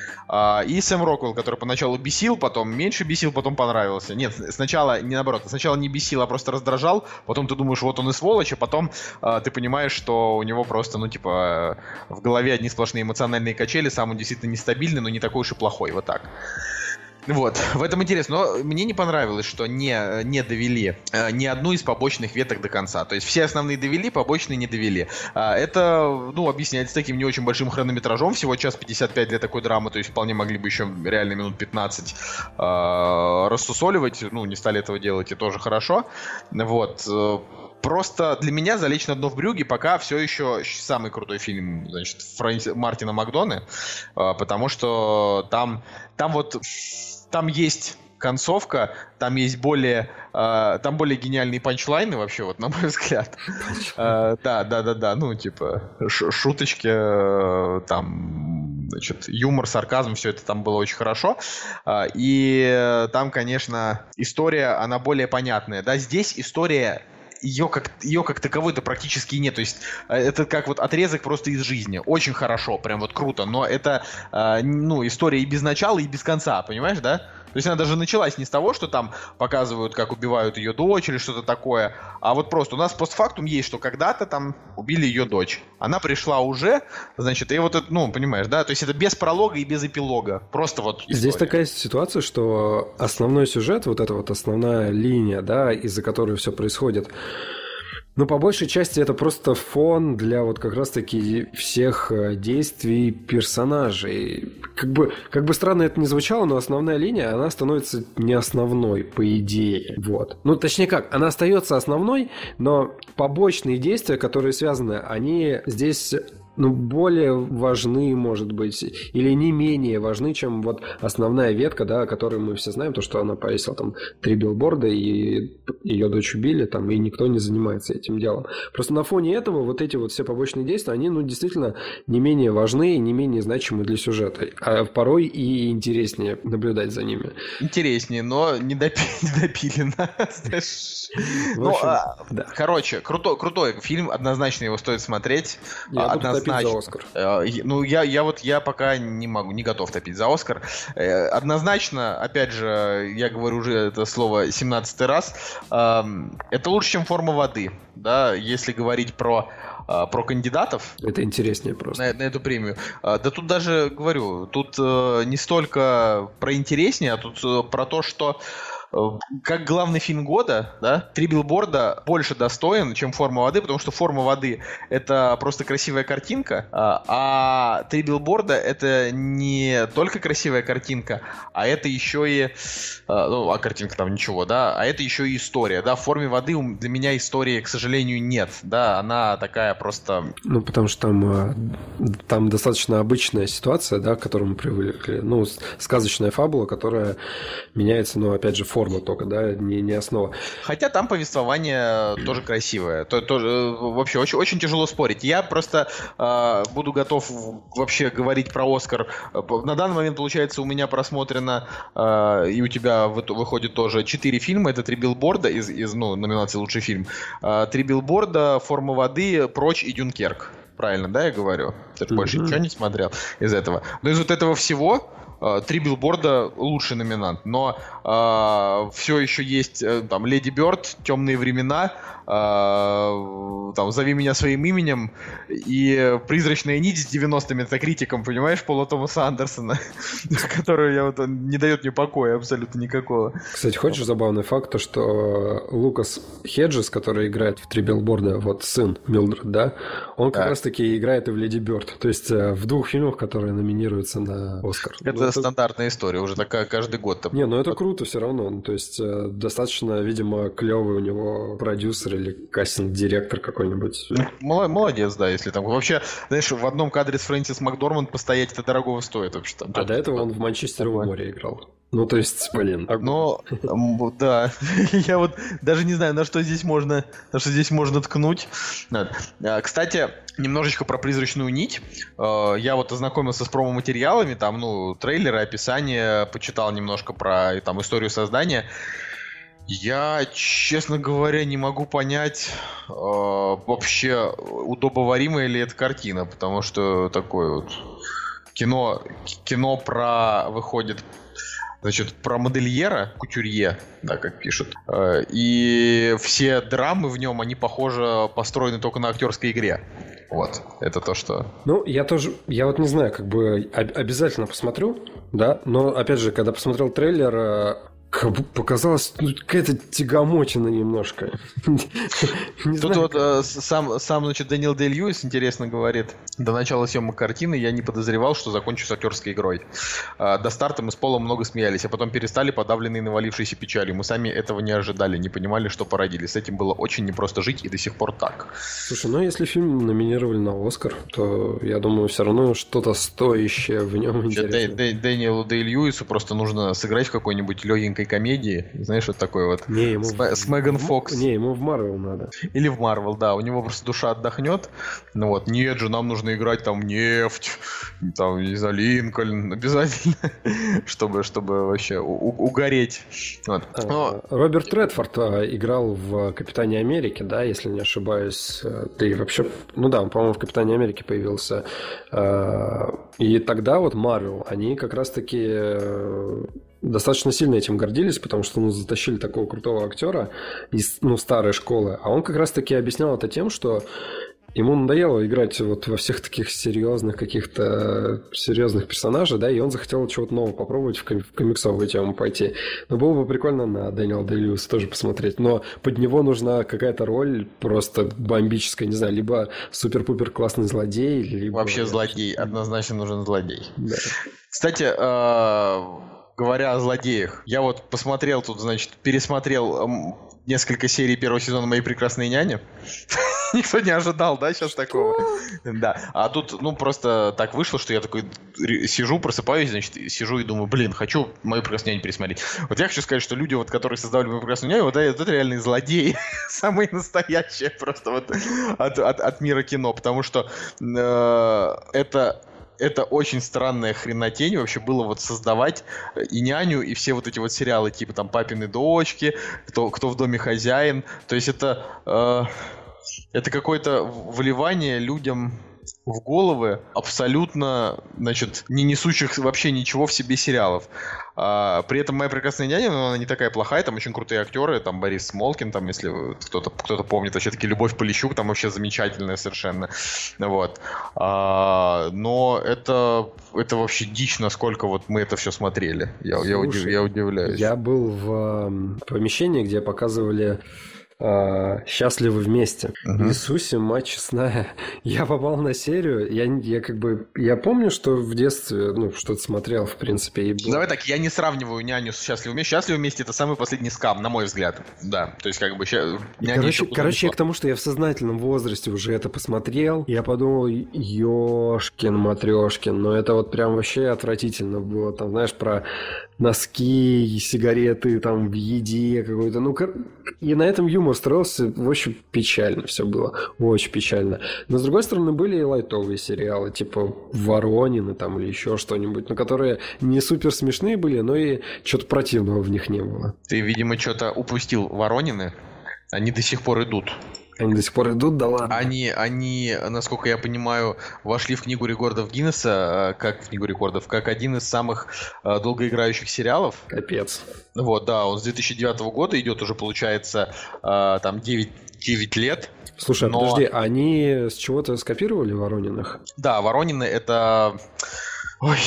И Сэм Роквелл, который поначалу бесил, потом меньше бесил, потом понравился. Нет, сначала не наоборот, сначала не бесил, а просто раздражал, потом ты думаешь, вот он и сволочь, а потом ты понимаешь, что у него просто, ну, типа, в голове одни сплошные эмоциональные качели, сам он действительно нестабильный, но не такой уж и плохой, вот так. Вот, в этом интересно, но мне не понравилось, что не довели ни одну из побочных веток до конца. То есть все основные довели, побочные не довели. Это, ну, объясняется таким не очень большим хронометражом, всего 1:55 для такой драмы, то есть вполне могли бы еще реально минут 15 рассусоливать, ну, не стали этого делать, и тоже хорошо. Вот. Просто для меня «Залечь на дно в брюге» пока все еще самый крутой фильм, значит, Мартина Макдоны, потому что там есть концовка, там есть более гениальные панчлайны вообще, вот, на мой взгляд. Да, ну, типа, шуточки, там, значит, юмор, сарказм, все это там было очень хорошо. И там, конечно, история, она более понятная. Да, здесь история... Ее как таковой-то практически нет. То есть это как вот отрезок просто из жизни. Очень хорошо, прям вот круто. Но это, ну, история и без начала, и без конца, понимаешь, да? То есть она даже началась не с того, что там показывают, как убивают ее дочь или что-то такое, а вот просто у нас постфактум есть, что когда-то там убили ее дочь. Она пришла уже, значит, и вот это, ну, понимаешь, да? То есть это без пролога и без эпилога. Просто вот история. Здесь такая ситуация, что основной сюжет, вот эта вот основная линия, да, из-за которой все происходит, ну, по большей части это просто фон для вот как раз-таки всех действий персонажей. Как бы странно это ни звучало, но основная линия, она становится не основной, по идее. Вот. Ну, точнее как, она остается основной, но побочные действия, которые связаны, они здесь... ну, более важны, может быть, или не менее важны, чем вот основная ветка, да, о которой мы все знаем, то, что она повесила там 3 билборда, и ее дочь убили, там, и никто не занимается этим делом. Просто на фоне этого вот эти вот все побочные действия, они, ну, действительно не менее важны и не менее значимы для сюжета, а порой и интереснее наблюдать за ними. Интереснее, но недопилено, знаешь. Короче, крутой фильм, однозначно его стоит смотреть. Значит, за Оскар. Ну, я пока не могу, не готов топить за Оскар. Однозначно, опять же, я говорю уже это слово 17-й раз, это лучше, чем «Форма воды», да, если говорить про кандидатов. Это интереснее просто. На эту премию. Да тут даже, говорю, тут не столько про интереснее, а тут про то, что как главный фильм года, да, «Три билборда» больше достоин, чем «Форма воды», потому что «Форма воды» — это просто красивая картинка, а «Три билборда» — это не только красивая картинка, а это еще и... Ну, а картинка там ничего, да, а это еще и история, да, в «Форме воды» для меня истории, к сожалению, нет, да, она такая просто... Ну, потому что там достаточно обычная ситуация, да, к которой мы привыкли, ну, сказочная фабула, которая меняется, но, опять же, форма только, да, не основа. Хотя там повествование тоже красивое. Тоже, вообще, очень, очень тяжело спорить. Я просто буду готов вообще говорить про «Оскар». На данный момент, получается, у меня просмотрено, и у тебя выходит тоже 4 фильма. Это «Три билборда» из ну, номинации «Лучший фильм». «Три билборда», «Форма воды», «Прочь» и «Дюнкерк». Правильно, да, я говорю? Ты же больше ничего не смотрел из этого. Но из вот этого всего... «Три билборда» — лучший номинант, но все еще есть там «Леди Бёрд», «Темные времена», там «Зови меня своим именем» и «Призрачная нить» с 90 метакритиком, понимаешь, Пола Томаса Андерсона, которую я вот не дает мне покоя абсолютно никакого. Кстати, хочешь забавный факт, то что Лукас Хеджес, который играет в «Три билборда», вот сын Милдред, да, он как раз-таки играет и в «Леди Бёрд», то есть в двух фильмах, которые номинируются на «Оскар». Это стандартная история, уже такая каждый год. Не, ну это круто все равно. Ну, то есть достаточно, видимо, клевый у него продюсер или кастинг-директор какой-нибудь. Молодец, да, если там... Вообще, знаешь, в одном кадре с Фрэнсис МакДорман постоять это дорогого стоит вообще. Там, до этого он в «Манчестере в море» играл. Ну, то есть, блин. Ну, да. Я вот даже не знаю, на что здесь можно ткнуть. Кстати, немножечко про «Призрачную нить». Я вот ознакомился с промо-материалами, там, ну, трейлеры, описание, почитал немножко про там историю создания. Я, честно говоря, не могу понять, вообще удобоваримая ли эта картина, потому что такое вот кино про выходит. Значит, про модельера, кутюрье, да, как пишут. И все драмы в нем, они, похоже, построены только на актерской игре. Вот, это то, что... Ну, я вот не знаю, как бы обязательно посмотрю, да, но, опять же, когда посмотрел трейлер... Как бы показалось, ну, какая-то тягомотина немножко. Тут вот сам, значит, Дэниел Дэй-Льюис интересно говорит. До начала съемок картины я не подозревал, что закончу с актерской игрой. До старта мы с Полом много смеялись, а потом перестали, подавленные навалившейся печалью. Мы сами этого не ожидали, не понимали, что породили. С этим было очень непросто жить и до сих пор так. Слушай, ну если фильм номинировали на «Оскар», то я думаю, все равно что-то стоящее в нем интересное. Дэниелу Дэй-Льюису просто нужно сыграть в какой-нибудь легенькой комедии, знаешь, вот такой вот. Не, ему с Меган Фокс. Не, ему в Марвел надо. Или в Марвел, да. У него просто душа отдохнет. Ну вот, нет же, нам нужно играть там нефть, там, не знаю, Линкольн. Обязательно. чтобы вообще угореть. Вот. Роберт Редфорд играл в «Капитане Америки», да, если не ошибаюсь. Да и вообще... Ну да, он, по-моему, в «Капитане Америки» появился. И тогда вот Марвел, они как раз-таки... достаточно сильно этим гордились, потому что, ну, затащили такого крутого актера из, ну, старой школы. А он как раз-таки объяснял это тем, что ему надоело играть вот во всех таких серьезных каких-то серьезных персонажей, да, и он захотел чего-то нового попробовать, в комиксовую тему пойти. Но было бы прикольно на Дэниела Дэй-Льюиса тоже посмотреть, но под него нужна какая-то роль просто бомбическая, не знаю, либо супер-пупер классный злодей, либо... Вообще злодей, однозначно нужен злодей. Да. Кстати, говоря о злодеях, я вот посмотрел тут, значит, пересмотрел несколько серий первого сезона «Моей прекрасной няни». Никто не ожидал, да, сейчас такого? Да. А тут, ну, просто так вышло, что я такой сижу, просыпаюсь, значит, сижу и думаю, блин, хочу «Мою прекрасную няню» пересмотреть. Вот я хочу сказать, что люди, вот, которые создавали «Мою прекрасную няню», вот это реальные злодеи. Самые настоящие просто вот от мира кино. Потому что это очень странная хренотень вообще было вот создавать и «Няню», и все вот эти вот сериалы типа там «Папины дочки», «Кто в доме хозяин». То есть это какое-то вливание людям в головы абсолютно, значит, не несущих вообще ничего в себе сериалов. При этом «Моя прекрасная няня», но она не такая плохая, там очень крутые актеры, там Борис Смолкин, там, если кто-то помнит, вообще таки Любовь Полищук, там вообще замечательная совершенно, вот. Но это вообще дичь, насколько вот мы это все смотрели. Я удивляюсь. Я был в помещении, где показывали «Счастливы вместе». Uh-huh. Иисусе, мать честная. Я попал на серию. Я помню, что в детстве что-то смотрел, в принципе. Давай так, я не сравниваю «Няню» с «Счастливы вместе». «Счастливы вместе» — это самый последний скам, на мой взгляд. Да, то есть короче, я к тому, что я в сознательном возрасте уже это посмотрел. Я подумал, ёшкин-матрёшкин, но это вот прям вообще отвратительно было. Там, знаешь, про носки, сигареты, там, в еде какой-то. И на этом юмор строился, в общем, печально все было. Очень печально. Но, с другой стороны, были и лайтовые сериалы, типа «Воронины» там или еще что-нибудь, но которые не супер смешные были, но и что-то противного в них не было. Ты, видимо, что-то упустил. «Воронины», они до сих пор идут. Они до сих пор идут, да ладно? Они, насколько я понимаю, вошли в Книгу рекордов Гиннесса, как один из самых долгоиграющих сериалов. Капец. Вот, да, он с 2009 года идет уже, получается, там 9 лет. Слушай, подожди, они с чего-то скопировали «Ворониных»? Да, «Воронины» — это... Ой,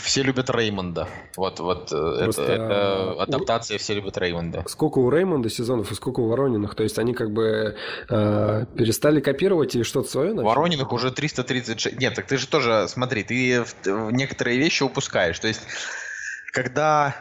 все любят Реймонда. Вот это адаптация «Все любят Реймонда». Сколько у Реймонда сезонов и сколько у Ворониных? То есть они как бы перестали копировать или что-то свое? У Ворониных уже 336... Нет, так ты же тоже, смотри, ты некоторые вещи упускаешь. То есть, когда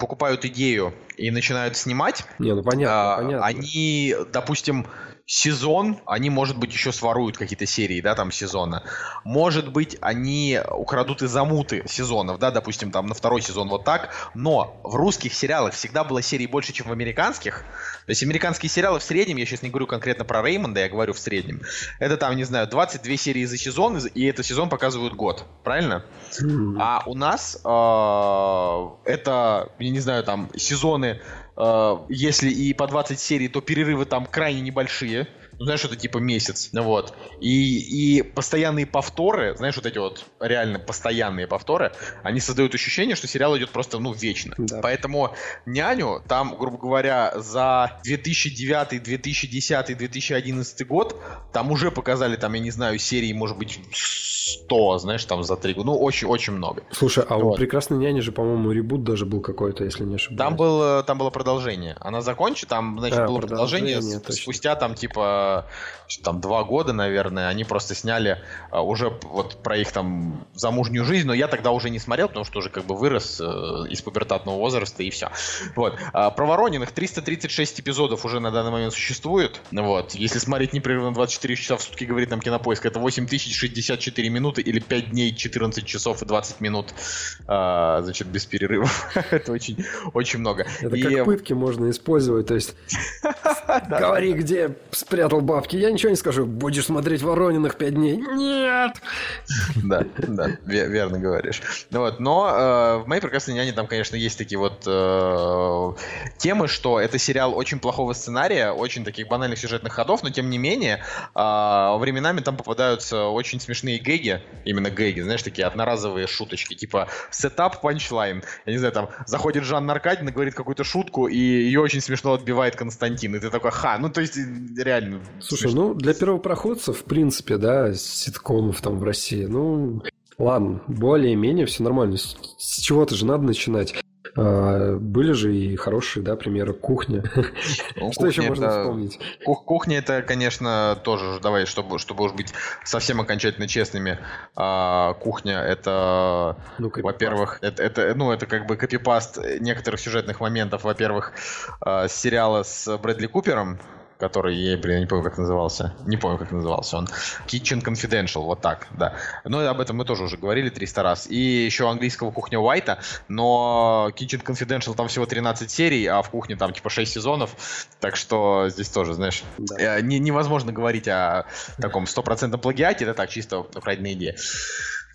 покупают идею и начинают снимать... Не, ну понятно. Они, допустим... Сезон, они, может быть, еще своруют какие-то серии, да, там, сезона. Может быть, они украдут и замуты сезонов, да, допустим, там, на второй сезон вот так. Но в русских сериалах всегда было серий больше, чем в американских. То есть американские сериалы в среднем, я сейчас не говорю конкретно про Реймонда, я говорю в среднем. Это там, не знаю, 22 серии за сезон, и этот сезон показывают год, правильно? А у нас это, я не знаю, там, сезоны... Если и по 20 серий, то перерывы там крайне небольшие. Знаешь, это типа месяц. Вот. И постоянные повторы, знаешь, вот эти вот реально постоянные повторы, они создают ощущение, что сериал идет просто, вечно. Да. Поэтому «Няню» там, грубо говоря, за 2009, 2010, 2011 год там уже показали, там, я не знаю, серии, может быть, 100, знаешь, там за 3 года. Очень-очень много. Слушай, а вот. У «Прекрасной няни» же, по-моему, ребут даже был какой-то, если не ошибаюсь. Там было продолжение. Она закончила, там, значит, было продолжение спустя там, типа, там 2 года, наверное, они просто сняли уже вот про их там замужнюю жизнь, но я тогда уже не смотрел, потому что уже как бы вырос из пубертатного возраста и все. Вот. Про «Ворониных» 336 эпизодов уже на данный момент существует. Вот. Если смотреть непрерывно 24 часа в сутки, говорит нам «Кинопоиск», это 8064 минуты или 5 дней, 14 часов и 20 минут, значит, без перерывов. Это очень, очень много. Это как пытки можно использовать, то есть говори, где спрятаться. Бабки, я ничего не скажу. Будешь смотреть «Ворониных» 5 дней? Нет! Да, верно говоришь. Вот, но в «Моей прекрасной няне» там, конечно, есть такие вот темы, что это сериал очень плохого сценария, очень таких банальных сюжетных ходов, но тем не менее временами там попадаются очень смешные гэги, именно гэги, знаешь, такие одноразовые шуточки, типа сетап, панчлайн. Я не знаю, там заходит Жанна Аркадьевна, говорит какую-то шутку, и ее очень смешно отбивает Константин, и ты такой ха, то есть реально. Слушай, для первопроходцев, в принципе, да, ситкомов там в России, ладно, более-менее все нормально. С чего-то же надо начинать. Были же и хорошие, да, примеры. Кухня. Что еще можно вспомнить? Кухня — это, конечно, тоже, давай, чтобы уж быть совсем окончательно честными, кухня — это, во-первых, это как бы копипаст некоторых сюжетных моментов, во-первых, сериала с Брэдли Купером, который, я не помню, как назывался. Не помню, как назывался он. Kitchen Confidential, вот так, да. Но об этом мы тоже уже говорили 300 раз. И еще английского «Кухня Уайта», но Kitchen Confidential там всего 13 серий, а в «Кухне» там типа 6 сезонов. Так что здесь тоже, знаешь, да. Невозможно говорить о таком 100% плагиате, это так, чисто родные идеи.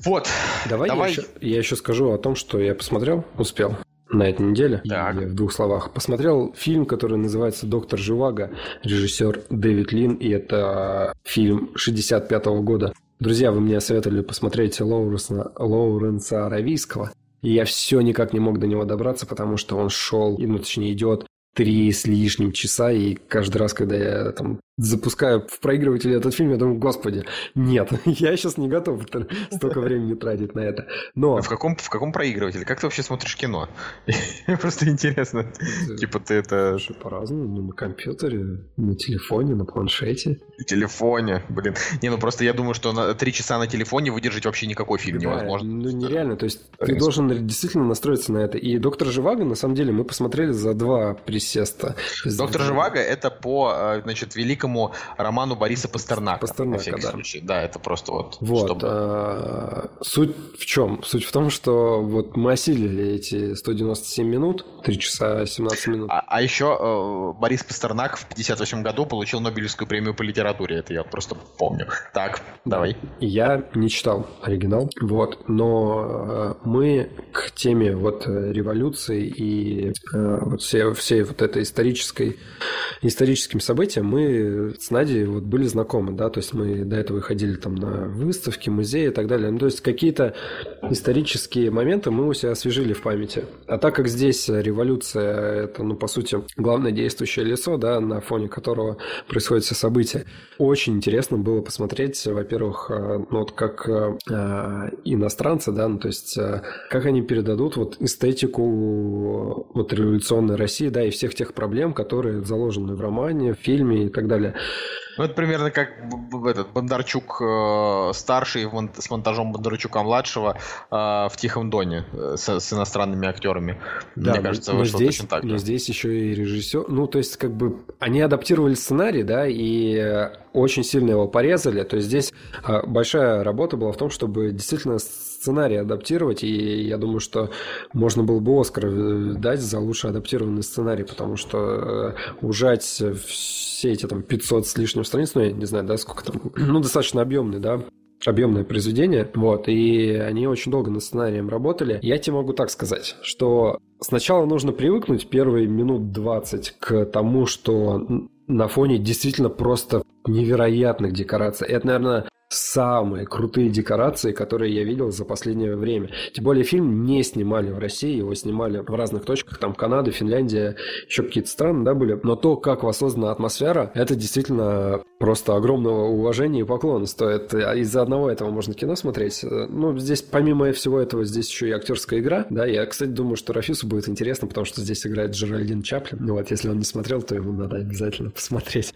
Вот. Давай. Я еще скажу о том, что я посмотрел, успел. На этой неделе, в 2 словах, посмотрел фильм, который называется «Доктор Живаго», режиссер Дэвид Лин, и это фильм 65-го года. Друзья, вы мне советовали посмотреть Лоуренса Аравийского, и я все никак не мог до него добраться, потому что он шел, идет 3 с лишним часа, и каждый раз, когда я там запускаю в проигрывателе этот фильм, я думаю, господи, нет, я сейчас не готов столько времени тратить на это. Но... А в каком проигрывателе? Как ты вообще смотришь кино? Просто интересно. Типа ты это... По-разному, на компьютере, на телефоне, на планшете. На телефоне, блин. Не, ну просто я думаю, что 3 часа на телефоне выдержать вообще никакой фильм невозможно. Ну нереально, то есть ты должен действительно настроиться на это. И «Доктор Живаго», на самом деле, мы посмотрели за 2 присеста. «Доктор Живаго» — это по, значит, великому роману Бориса Пастернака, да. Да, это просто вот. Чтобы... Суть в чем? Суть в том, что вот мы осилили эти 197 минут, 3 часа 17 минут. А еще Борис Пастернак в 1958 году получил Нобелевскую премию по литературе, это я просто помню. Так, давай. Я не читал оригинал, но мы к теме революции и всей вот этой историческим событиям мы с Надей были знакомы, да, то есть мы до этого ходили там на выставки, музеи и так далее, то есть какие-то исторические моменты мы у себя освежили в памяти. А так как здесь революция — это, по сути, главное действующее лицо, да, на фоне которого происходят все события, очень интересно было посмотреть, во-первых, как иностранцы, да, то есть как они передадут эстетику революционной России, да, и всех тех проблем, которые заложены в романе, в фильме и так далее. Ну, это примерно как этот Бондарчук-старший с монтажом Бондарчука-младшего в «Тихом Доне» с иностранными актерами. Да, мне кажется, вышло здесь, точно так. Но здесь еще и режиссер... то есть, они адаптировали сценарий, да, и очень сильно его порезали. То есть, здесь большая работа была в том, чтобы действительно сценарий адаптировать, и я думаю, что можно было бы «Оскар» дать за лучше адаптированный сценарий, потому что ужать все эти 500 с лишним страниц, я не знаю, да, сколько там, достаточно объемный, да, объемное произведение, и они очень долго над сценарием работали. Я тебе могу так сказать, что сначала нужно привыкнуть первые минут 20 к тому, что на фоне действительно просто невероятных декораций. Это, наверное, самые крутые декорации, которые я видел за последнее время. Тем более фильм не снимали в России, его снимали в разных точках, там Канада, Финляндия, еще какие-то страны, да, были. Но то, как воссоздана атмосфера, это действительно просто огромного уважения и поклона стоит. Из-за одного этого можно кино смотреть. Здесь помимо всего этого, здесь еще и актерская игра, да. Я, кстати, думаю, что Рафису будет интересно, потому что здесь играет Джеральдин Чаплин. Если он не смотрел, то ему надо обязательно посмотреть.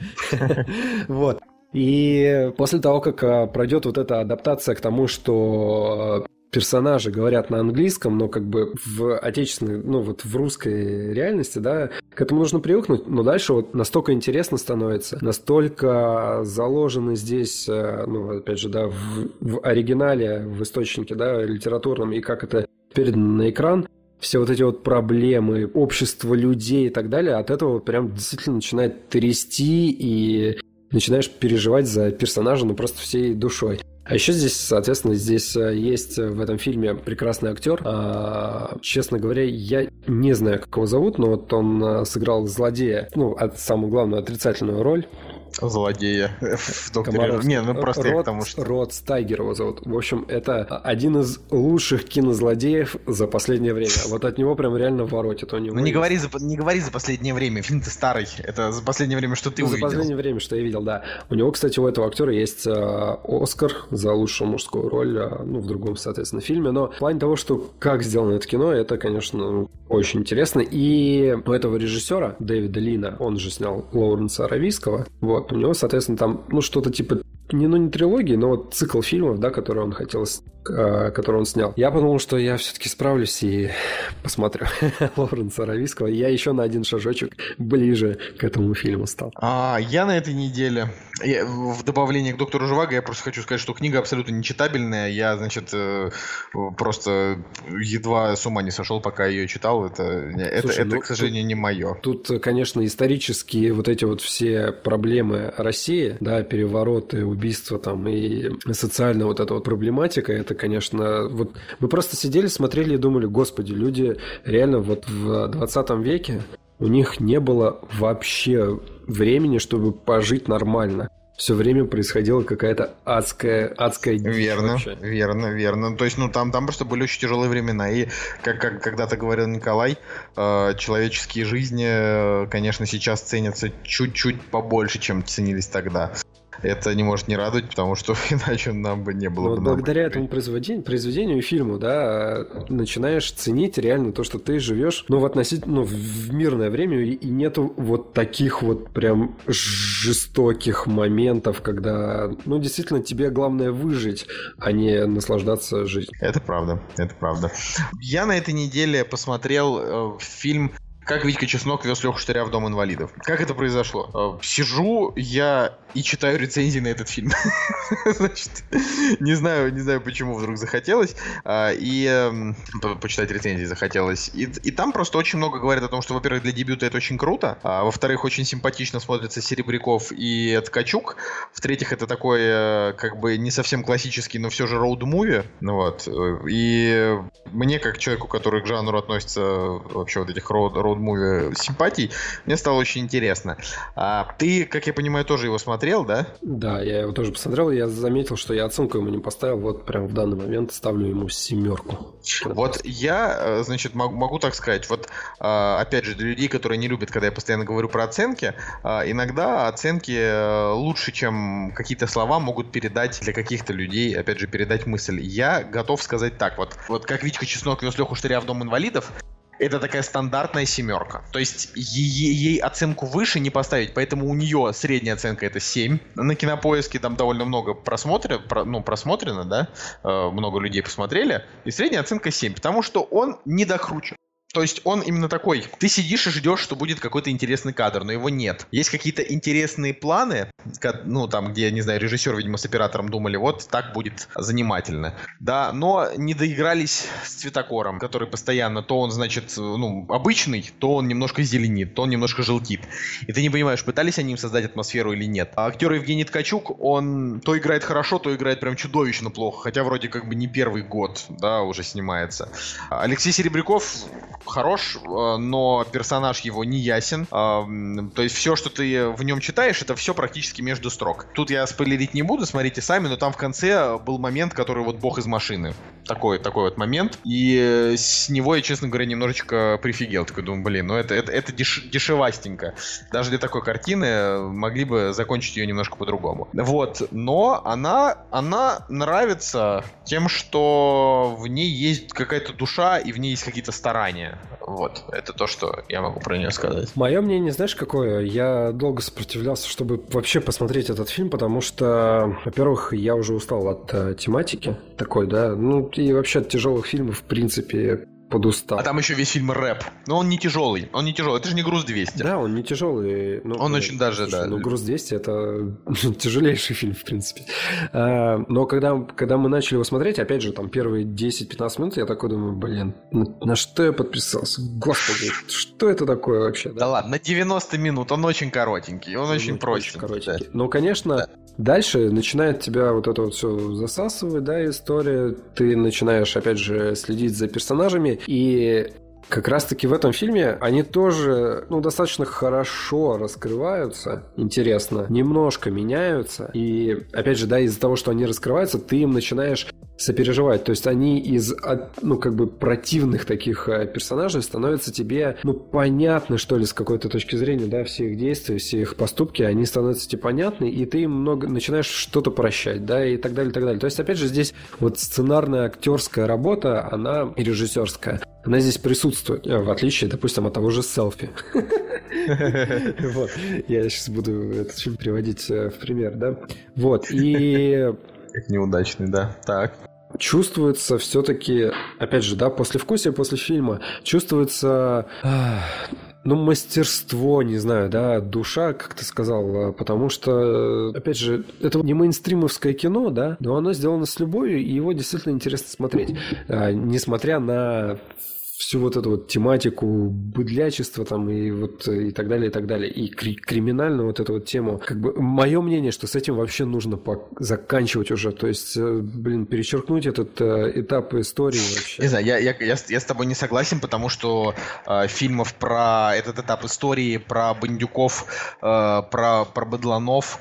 И после того, как пройдет эта адаптация к тому, что персонажи говорят на английском, но в отечественной, в русской реальности, да, к этому нужно привыкнуть, но дальше настолько интересно становится, настолько заложены здесь, опять же, да, в оригинале, в источнике, да, литературном, и как это передано на экран, все эти проблемы общества, людей и так далее, от этого прям действительно начинает трясти, и начинаешь переживать за персонажа, просто всей душой. А еще здесь, соответственно, здесь есть в этом фильме прекрасный актер. Честно говоря, я не знаю, как его зовут, но он сыграл злодея, самую главную отрицательную роль. Злодея в «Докторе». Род Стайгер его зовут. В общем, это один из лучших кинозлодеев за последнее время. От него прям реально воротит. У него не говори за последнее время. Фильм-то старый. Это за последнее время, что ты увидел. За последнее время, что я видел, да. У него, кстати, у этого актера есть «Оскар» за лучшую мужскую роль, в другом, соответственно, фильме. Но в плане того, что как сделано это кино, это, конечно, очень интересно. И у этого режиссера, Дэвида Лина, он же снял Лоуренса Аравийского, у него, соответственно, там, что-то типа не трилогии, но цикл фильмов, да, который он снял. Я подумал, что я все-таки справлюсь и посмотрю Лоуренса Аравийского. Я еще на один шажочек ближе к этому фильму стал. Я на этой неделе, в добавление к «Доктору Живаго», я просто хочу сказать, что книга абсолютно нечитабельная. Я, просто едва с ума не сошел, пока ее читал. Это, к сожалению, не мое. Тут, конечно, исторические все проблемы России, да, перевороты, убийства и социальная эта проблематика, это, конечно... Мы просто сидели, смотрели и думали, господи, люди реально в 20 веке у них не было вообще времени, чтобы пожить нормально. все время происходила какая-то адская дичь. Верно. То есть, там просто были очень тяжелые времена. И, как когда-то говорил Николай, человеческие жизни, конечно, сейчас ценятся чуть-чуть побольше, чем ценились тогда. Это не может не радовать, потому что иначе нам бы не было. Вот благодаря этому произведению и фильму, да, начинаешь ценить реально то, что ты живешь, но в относительно в мирное время, и нету вот таких вот прям жестоких моментов, когда, действительно тебе главное выжить, а не наслаждаться жизнью. Это правда. Я на этой неделе посмотрел фильм «Как Витька Чеснок вез Леху Штыря в дом инвалидов». Как это произошло? Сижу я и читаю рецензии на этот фильм. Значит, не знаю, почему вдруг захотелось. И почитать рецензии захотелось. И там просто очень много говорят о том, что, во-первых, для дебюта это очень круто. Во-вторых, очень симпатично смотрятся Серебряков и Ткачук. В-третьих, это такой, как бы, не совсем классический, но все же роуд-муви. Вот. И мне, как человеку, который к жанру относится вообще вот этих роуд-муви симпатий, мне стало очень интересно. Ты, как я понимаю, тоже его смотрел, да? Да, я его тоже посмотрел, я заметил, что я оценку ему не поставил, вот прям в данный момент ставлю ему 7. Вот я, значит, могу так сказать, вот опять же, для людей, которые не любят, когда я постоянно говорю про оценки, иногда оценки лучше, чем какие-то слова могут передать для каких-то людей, опять же, передать мысль. Я готов сказать так, вот «Как Витька Чеснок вез Леху Штыря в дом инвалидов», это такая стандартная 7. То есть ей оценку выше не поставить, поэтому у нее средняя оценка это 7. На Кинопоиске там довольно много просмотрено, да, много людей посмотрели, и средняя оценка 7, потому что он не докручен. То есть он именно такой, ты сидишь и ждешь, что будет какой-то интересный кадр, но его нет. Есть какие-то интересные планы, где, не знаю, режиссер, видимо, с оператором думали, вот так будет занимательно. Да, но не доигрались с цветокором, который постоянно, то он, значит, обычный, то он немножко зеленит, то он немножко желтит. И ты не понимаешь, пытались они им создать атмосферу или нет. А актер Евгений Ткачук, он то играет хорошо, то играет прям чудовищно плохо, хотя вроде как бы не первый год, да, уже снимается. Алексей Серебряков хорош, но персонаж его не ясен. То есть все, что ты в нем читаешь, это все практически между строк. Тут я спойлерить не буду, смотрите сами, но там в конце был момент, который вот бог из машины. Такой вот момент. И с него я, честно говоря, немножечко прифигел. Такой думаю, это дешевастенько. Даже для такой картины могли бы закончить ее немножко по-другому. Вот. Но она нравится тем, что в ней есть какая-то душа и в ней есть какие-то старания. Вот, это то, что я могу про нее сказать. Мое мнение, знаешь, какое? Я долго сопротивлялся, чтобы вообще посмотреть этот фильм, потому что, во-первых, я уже устал от тематики такой, да, и вообще от тяжелых фильмов, в принципе, подустал. А там еще весь фильм рэп. Но он не тяжелый. Это же не «Груз 200». Да, он не тяжелый. Он очень даже, да. «Груз 200» — это тяжелейший фильм, в принципе. Но когда мы начали его смотреть, опять же, там первые 10-15 минут, я такой думаю, на что я подписался? Господи, что это такое вообще? Да ладно, 90 минут. Он очень коротенький. Он очень простенький. Но, конечно, дальше начинает тебя вот это вот все засасывать, да, история. Ты начинаешь, опять же, следить за персонажами. И как раз-таки в этом фильме они тоже, достаточно хорошо раскрываются, интересно, немножко меняются. И, опять же, да, из-за того, что они раскрываются, ты им начинаешь сопереживать. То есть они из, противных таких персонажей становятся тебе, понятны, что ли, с какой-то точки зрения, да, все их действия, все их поступки, они становятся тебе понятны, и ты им начинаешь что-то прощать, да, и так далее, и так далее. То есть, опять же, здесь вот сценарная актерская работа, она и режиссерская, она здесь присутствует, в отличие, допустим, от того же «Селфи». Вот, я сейчас буду этот фильм приводить в пример, да. Вот, и... неудачный, да. Так. Чувствуется все-таки, опять же, да, послевкусие после фильма, чувствуется, мастерство, не знаю, да, душа, как ты сказал, потому что, опять же, это не мейнстримовское кино, да, но оно сделано с любовью, и его действительно интересно смотреть, несмотря на всю вот эту вот тематику быдлячества там и так далее, и криминальную вот эту вот тему. Как бы мое мнение, что с этим вообще нужно заканчивать уже, то есть, перечеркнуть этот этап истории вообще. Не знаю, я с тобой не согласен, потому что фильмов про этот этап истории, про бандюков, про быдланов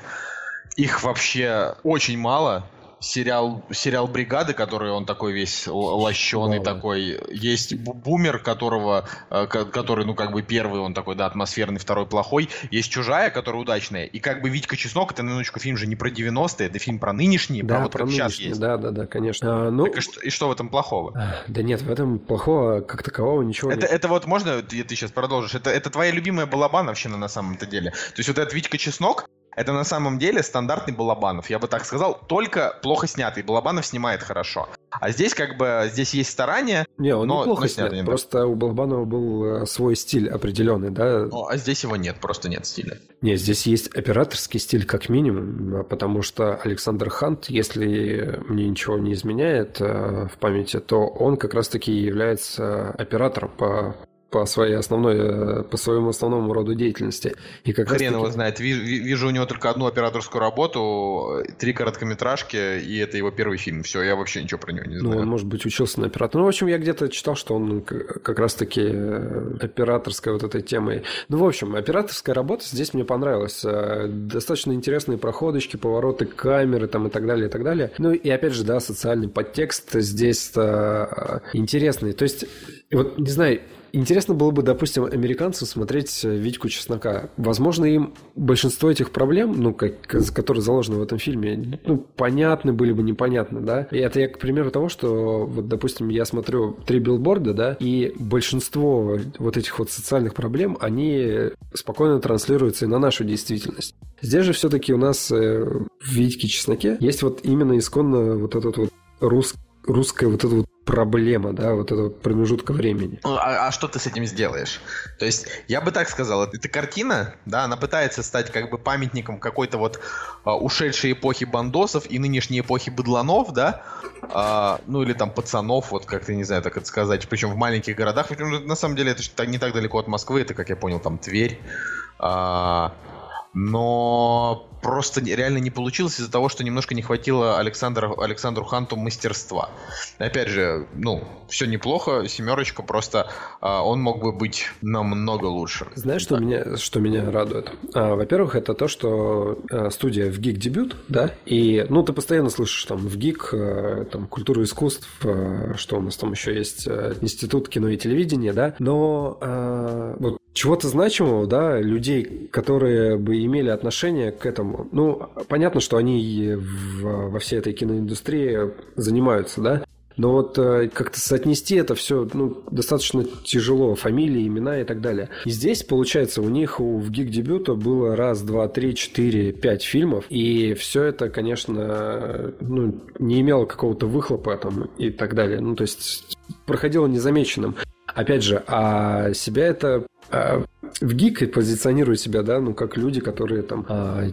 Их вообще очень мало. Сериал «Бригады», который он такой весь лощеный, да, такой. Есть «Бумер», который, ну, как бы первый, он такой, да, атмосферный, второй плохой. Есть «Чужая», которая удачная. И как бы «Витька Чеснок», это, на минуточку, фильм же не про 90-е, это фильм про нынешние, да, про вот про как сейчас есть. Да, конечно. Ну... Так и что в этом плохого? Да нет, в этом плохого как такового ничего нет. Это вот можно, ты сейчас продолжишь, это твоя любимая балабановщина на самом-то деле. То есть вот этот «Витька Чеснок», это на самом деле стандартный Балабанов, я бы так сказал, только плохо снятый. Балабанов снимает хорошо. А здесь как бы, здесь есть старания, не, он но плохо снят, нет. Просто у Балабанова был свой стиль определенный, да? Ну, а здесь его нет, просто нет стиля. Не, здесь есть операторский стиль как минимум, потому что Александр Хант, если мне ничего не изменяет в памяти, то он как раз-таки является оператором по своему основному роду деятельности. И как хрен его знает. Вижу у него только одну операторскую работу, 3 короткометражки, и это его первый фильм. Все, я вообще ничего про него не знаю. Ну, он, может быть, учился на оператора. Ну, в общем, я где-то читал, что он как раз-таки операторской вот этой темой. Ну, в общем, операторская работа здесь мне понравилась. Достаточно интересные проходочки, повороты камеры там и так далее, и так далее. Ну, и опять же, да, социальный подтекст здесь интересный. То есть, вот, не знаю, интересно было бы, допустим, американцам смотреть «Витьку Чеснока». Возможно, им большинство этих проблем, ну, которые заложены в этом фильме, ну, понятны были бы, непонятны, да? И это я к примеру того, что, вот, допустим, я смотрю «Три билборда», да, и большинство вот этих вот социальных проблем, они спокойно транслируются и на нашу действительность. Здесь же все-таки у нас в «Витьке Чесноке» есть вот именно исконно вот этот вот русская вот эта вот проблема, да, вот этого промежутка времени. А что ты с этим сделаешь? То есть, я бы так сказал, эта картина, да, она пытается стать как бы памятником какой-то вот ушедшей эпохи бандосов и нынешней эпохи быдланов, да, ну или там пацанов, вот как-то, не знаю, так это сказать, причем в маленьких городах, на самом деле это не так далеко от Москвы, это, как я понял, там Тверь, но просто реально не получилось из-за того, что немножко не хватило Александру Ханту мастерства. Опять же, ну, все неплохо, «Семерочка», просто он мог бы быть намного лучше. Знаешь, что меня радует? Во-первых, это то, что студия в ВГИК дебют, да, и, ну, ты постоянно слышишь там в ВГИК, там, культуру искусств, что у нас там еще есть Институт кино и телевидения, да, но вот чего-то значимого, да, людей, которые бы имели отношение к этому. Ну, понятно, что они во всей этой киноиндустрии занимаются, да? Но вот как-то соотнести это все, ну, достаточно тяжело. Фамилии, имена и так далее. И здесь, получается, у них в гиг-дебюта было 1, 2, 3, 4, 5 фильмов. И все это, конечно, ну, не имело какого-то выхлопа там и так далее. Ну, то есть проходило незамеченным. Опять же, а себя это... в ГИК позиционируют себя, да, ну, как люди, которые там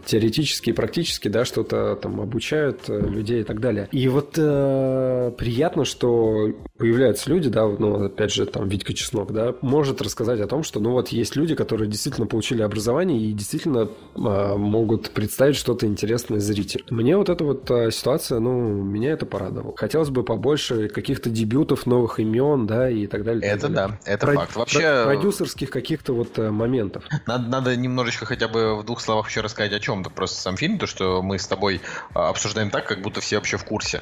теоретически и практически, да, что-то там обучают людей и так далее. И вот приятно, что появляются люди, да, ну, опять же, там, Витька Чеснок, да, может рассказать о том, что, ну, вот есть люди, которые действительно получили образование и действительно могут представить что-то интересное зрителю. Мне вот эта вот ситуация, ну, меня это порадовало. Хотелось бы побольше каких-то дебютов, новых имен, да, и так далее. Это так далее. Да, это факт. Вообще... продюсерских каких-то вот моментов. Надо немножечко хотя бы в двух словах еще рассказать о чем-то. Просто сам фильм, то, что мы с тобой обсуждаем так, как будто все вообще в курсе.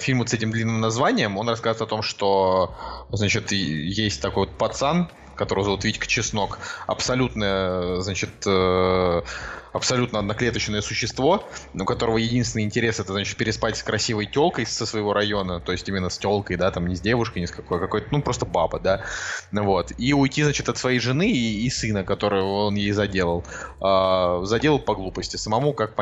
Фильм вот с этим длинным названием, он рассказывает о том, что, значит, есть такой вот пацан, которого зовут Витька Чеснок, абсолютно, значит, абсолютно одноклеточное существо, у которого единственный интерес — это, значит, переспать с красивой телкой со своего района, то есть именно с телкой, да, там не с девушкой, не с какой-то, ну, просто баба, да, вот, и уйти, значит, от своей жены и сына, которого он ей заделал, заделал по глупости, самому, как,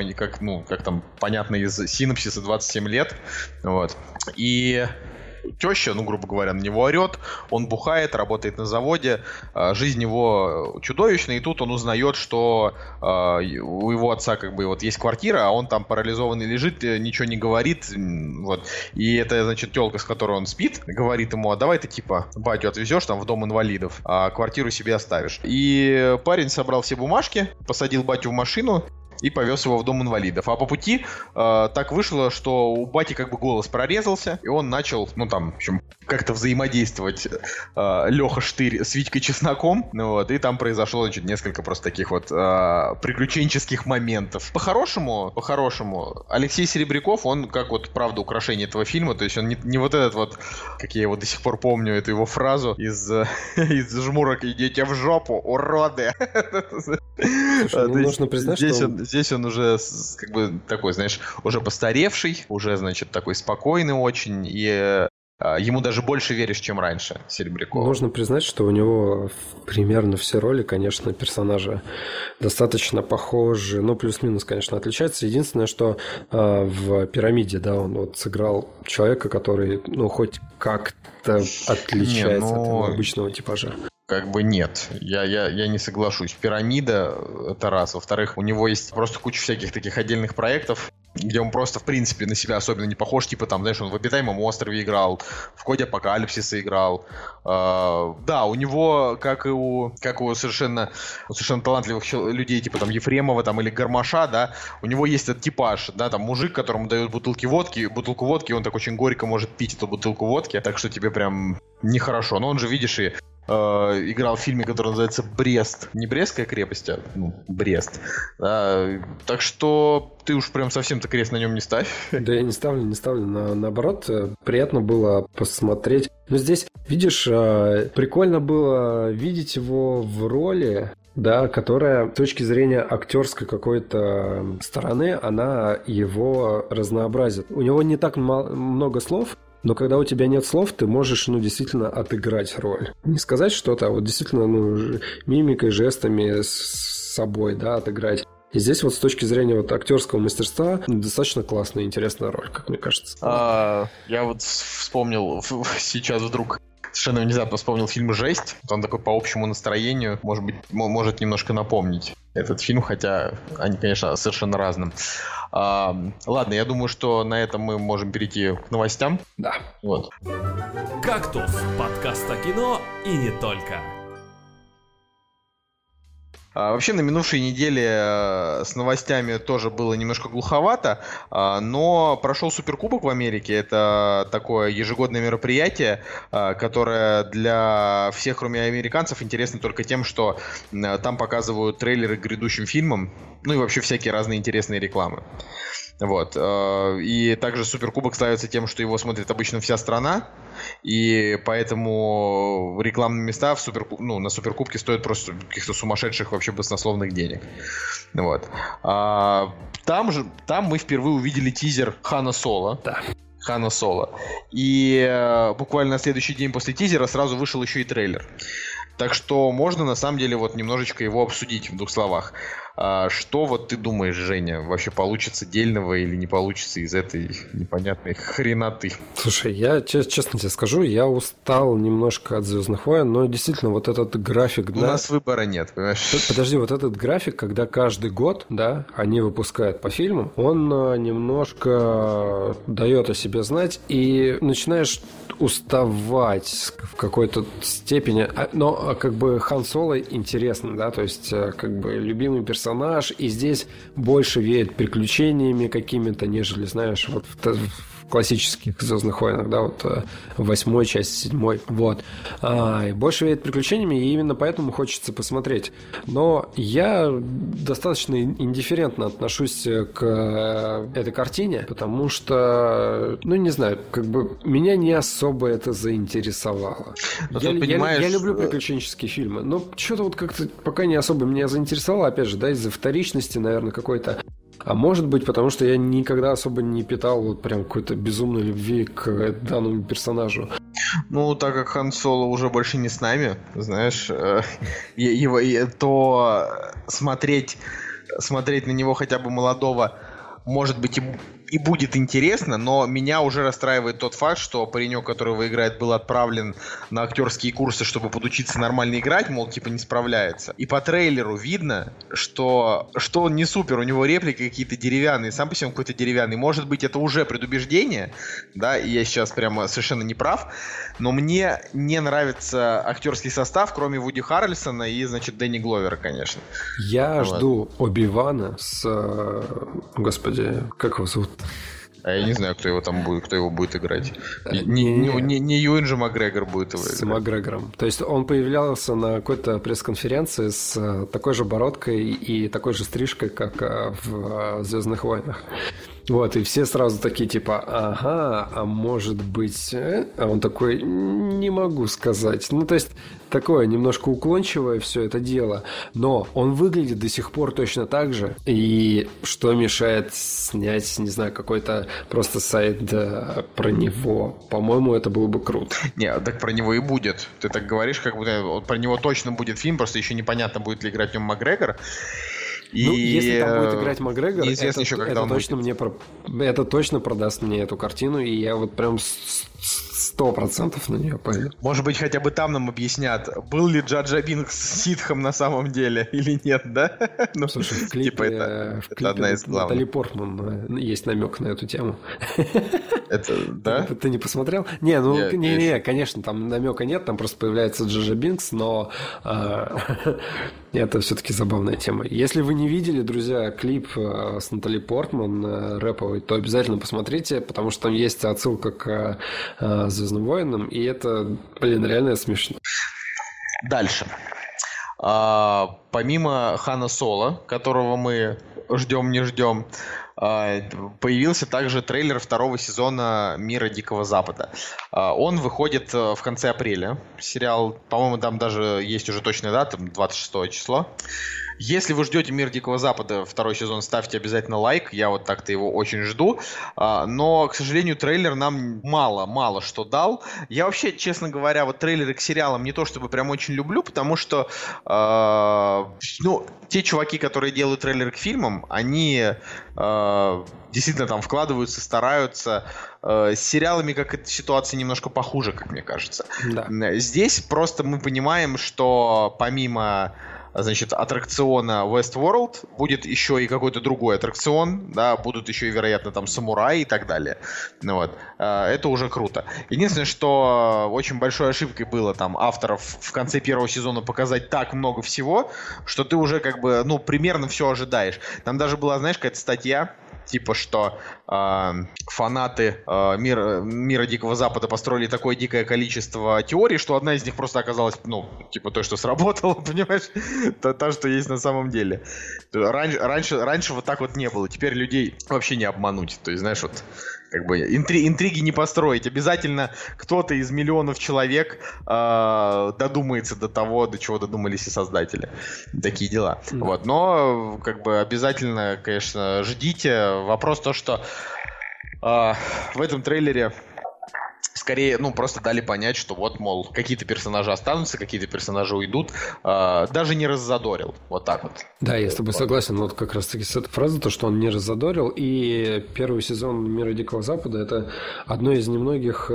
ну, как там понятно из синопсиса, 27 лет, вот, и... Теща, ну, грубо говоря, на него орет, он бухает, работает на заводе, жизнь его чудовищная, и тут он узнает, что у его отца как бы вот есть квартира, а он там парализованный лежит, ничего не говорит, вот. И это, значит, телка, с которой он спит, говорит ему: а давай ты, типа, батю отвезешь там в дом инвалидов, а квартиру себе оставишь. И парень собрал все бумажки, посадил батю в машину и повез его в дом инвалидов. А по пути так вышло, что у бати как бы голос прорезался, и он начал, ну там, в общем, как-то взаимодействовать Леха Штырь с Витькой Чесноком. Вот, и там произошло, значит, несколько просто таких вот приключенческих моментов. По-хорошему, Алексей Серебряков, он как вот, правда, украшение этого фильма, то есть он не вот этот вот, как я его до сих пор помню, эту его фразу из жмурок «Идите в жопу, уроды!» Слушай, ну, нужно признать, здесь, что... здесь он уже как бы такой, знаешь, уже постаревший, уже, значит, такой спокойный очень, и ему даже больше веришь, чем раньше, Серебрякова. Нужно признать, что у него примерно все роли, конечно, персонажи достаточно похожи, но плюс-минус, конечно, отличаются. Единственное, что в «Пирамиде», да, он вот сыграл человека, который, ну, хоть как-то отличается от его обычного типажа. Как бы нет, я не соглашусь. «Пирамида» — это раз. Во-вторых, у него есть просто куча всяких таких отдельных проектов, где он просто, в принципе, на себя особенно не похож. Типа там, знаешь, он в «Обитаемом острове» играл, в «Коде апокалипсиса» играл. Да, у него, как у совершенно талантливых людей, типа там Ефремова там, или Гармаша, да, у него есть этот типаж, да, там мужик, которому дают бутылку водки, он так очень горько может пить эту бутылку водки, так что тебе прям нехорошо. Но он же, видишь, и играл в фильме, который называется «Брест». Не «Брестская крепость», а «Брест». Так что ты уж прям совсем-то крест на нем не ставь. Да я не ставлю. Наоборот, приятно было посмотреть. Но здесь, видишь, прикольно было видеть его в роли, да, которая с точки зрения актерской какой-то стороны, она его разнообразит. У него не так много слов, но когда у тебя нет слов, ты можешь, ну, действительно отыграть роль. Не сказать что-то, а вот действительно, ну, мимикой, жестами, с собой, да, отыграть. И здесь вот с точки зрения вот актерского мастерства достаточно классная и интересная роль, как мне кажется. Я вот вспомнил сейчас вдруг... Совершенно внезапно вспомнил фильм «Жесть». Он такой по общему настроению, может быть, может немножко напомнить этот фильм, хотя они, конечно, совершенно разные. Ладно, я думаю, что на этом мы можем перейти к новостям. Да. Вот. «Кактус» – подкаст о кино и не только. Вообще на минувшей неделе с новостями тоже было немножко глуховато, но прошел Суперкубок в Америке. Это такое ежегодное мероприятие, которое для всех, кроме американцев, интересно только тем, что там показывают трейлеры к грядущим фильмам, ну и вообще всякие разные интересные рекламы. Вот. И также Суперкубок славится тем, что его смотрит обычно вся страна, и поэтому рекламные места на Суперкубке стоят просто каких-то сумасшедших вообще баснословных денег. Вот. Там мы впервые увидели тизер Хана Соло. Да. Хана Соло. И буквально на следующий день после тизера сразу вышел еще и трейлер. Так что можно, на самом деле, вот немножечко его обсудить в двух словах. Что вот ты думаешь, Женя, вообще получится дельного или не получится из этой непонятной хреноты? Слушай, я честно тебе скажу, я устал немножко от «Звездных войн», но действительно вот этот график... У нас выбора нет, понимаешь? Подожди, вот этот график, когда каждый год, да, они выпускают по фильмам, он немножко дает о себе знать, и начинаешь уставать в какой-то степени. Но как бы Хан Соло интересно, да, то есть как бы любимый персонаж, и здесь больше веет приключениями какими-то, нежели, знаешь, вот в классических «Звездных войнах», да, вот 8-й, часть 7-й, вот. И больше веет приключениями, и именно поэтому хочется посмотреть. Но я достаточно индифферентно отношусь к этой картине, потому что, ну, не знаю, как бы меня не особо это заинтересовало. Я люблю приключенческие фильмы, но что-то вот как-то пока не особо меня заинтересовало, опять же, да, из-за вторичности, наверное, какой-то. А может быть, потому что я никогда особо не питал вот прям какой-то безумной любви к данному персонажу. Ну, так как Хан Соло уже больше не с нами, знаешь, то смотреть на него хотя бы молодого, может быть, и будет интересно, но меня уже расстраивает тот факт, что паренек, которого играет, был отправлен на актерские курсы, чтобы подучиться нормально играть, мол, типа не справляется. И по трейлеру видно, что он не супер, у него реплики какие-то деревянные, сам по себе он какой-то деревянный. Может быть, это уже предубеждение, да, и я сейчас прямо совершенно не прав, но мне не нравится актерский состав, кроме Вуди Харрельсона и, значит, Дэнни Гловера, конечно. Я жду Оби-Вана с... Господи, как его зовут? А я не знаю, кто его там будет, кто его будет играть. Не Юэн же Макгрегор будет его играть. С Макгрегором. То есть он появлялся на какой-то пресс-конференции с такой же бородкой и такой же стрижкой, как в «Звездных войнах». Вот, и все сразу такие, типа, ага, а может быть... А он такой, не могу сказать. Ну, то есть, такое немножко уклончивое все это дело. Но он выглядит до сих пор точно так же. И что мешает снять, не знаю, какой-то просто сайт про него? По-моему, это было бы круто. Не, так про него и будет. Ты так говоришь, как будто про него точно будет фильм, просто еще непонятно, будет ли играть в нем Макгрегор. И... Ну, если там будет играть Макгрегор, это точно продаст мне эту картину, и я вот прям 100% на нее пойду. Может быть, хотя бы там нам объяснят, был ли Джаджа Бинкс ситхом на самом деле или нет, да? Ну, слушай, в клипе, типа это одна из главных. Натали Портман есть намек на эту тему. Это, да? Ты не посмотрел? Не, ну, не, конечно, там намека нет, там просто появляется Джаджа Бинкс, но это все-таки забавная тема. Если вы не видели, друзья, клип с Натали Портман рэповый, то обязательно посмотрите, потому что там есть отсылка к «Звездным войнам», и это, блин, реально смешно. Дальше. Помимо Хана Соло, которого мы ждем-не ждем, появился также трейлер второго сезона «Мира Дикого Запада». Он выходит в конце апреля. Сериал, по-моему, там даже есть уже точная дата, 26 число. Если вы ждете «Мир Дикого Запада», второй сезон, ставьте обязательно лайк. Я вот так-то его очень жду. Но, к сожалению, трейлер нам мало что дал. Я вообще, честно говоря, вот трейлеры к сериалам не то чтобы прям очень люблю, потому что те чуваки, которые делают трейлеры к фильмам, они действительно там вкладываются, стараются. С сериалами как эта ситуация немножко похуже, как мне кажется. Да. Здесь просто мы понимаем, что помимо... Значит, аттракциона Westworld будет еще и какой-то другой аттракцион, да, будут еще и, вероятно, там самураи и так далее. Ну вот, это уже круто. Единственное, что очень большой ошибкой было там авторов в конце первого сезона показать так много всего, что ты уже как бы, примерно все ожидаешь. Там даже была, знаешь, какая-то статья, типа, что фанаты «Мира Дикого Запада» построили такое дикое количество теорий, что одна из них просто оказалась, той, что сработала, понимаешь, та, что есть на самом деле. Раньше вот так вот не было, теперь людей вообще не обмануть, то есть, знаешь, вот... Как бы интриги не построить. Обязательно кто-то из миллионов человек додумается до того, до чего додумались и создатели. Такие дела. Mm-hmm. Вот. Но как бы обязательно, конечно, ждите. Вопрос то, что в этом трейлере скорее, просто дали понять, что вот, мол, какие-то персонажи останутся, какие-то персонажи уйдут. Даже не раззадорил. Вот так вот. Да, я с тобой согласен. Вот как раз-таки с этой фразой, то, что он не раззадорил. И первый сезон «Мира Дикого Запада» — это один из немногих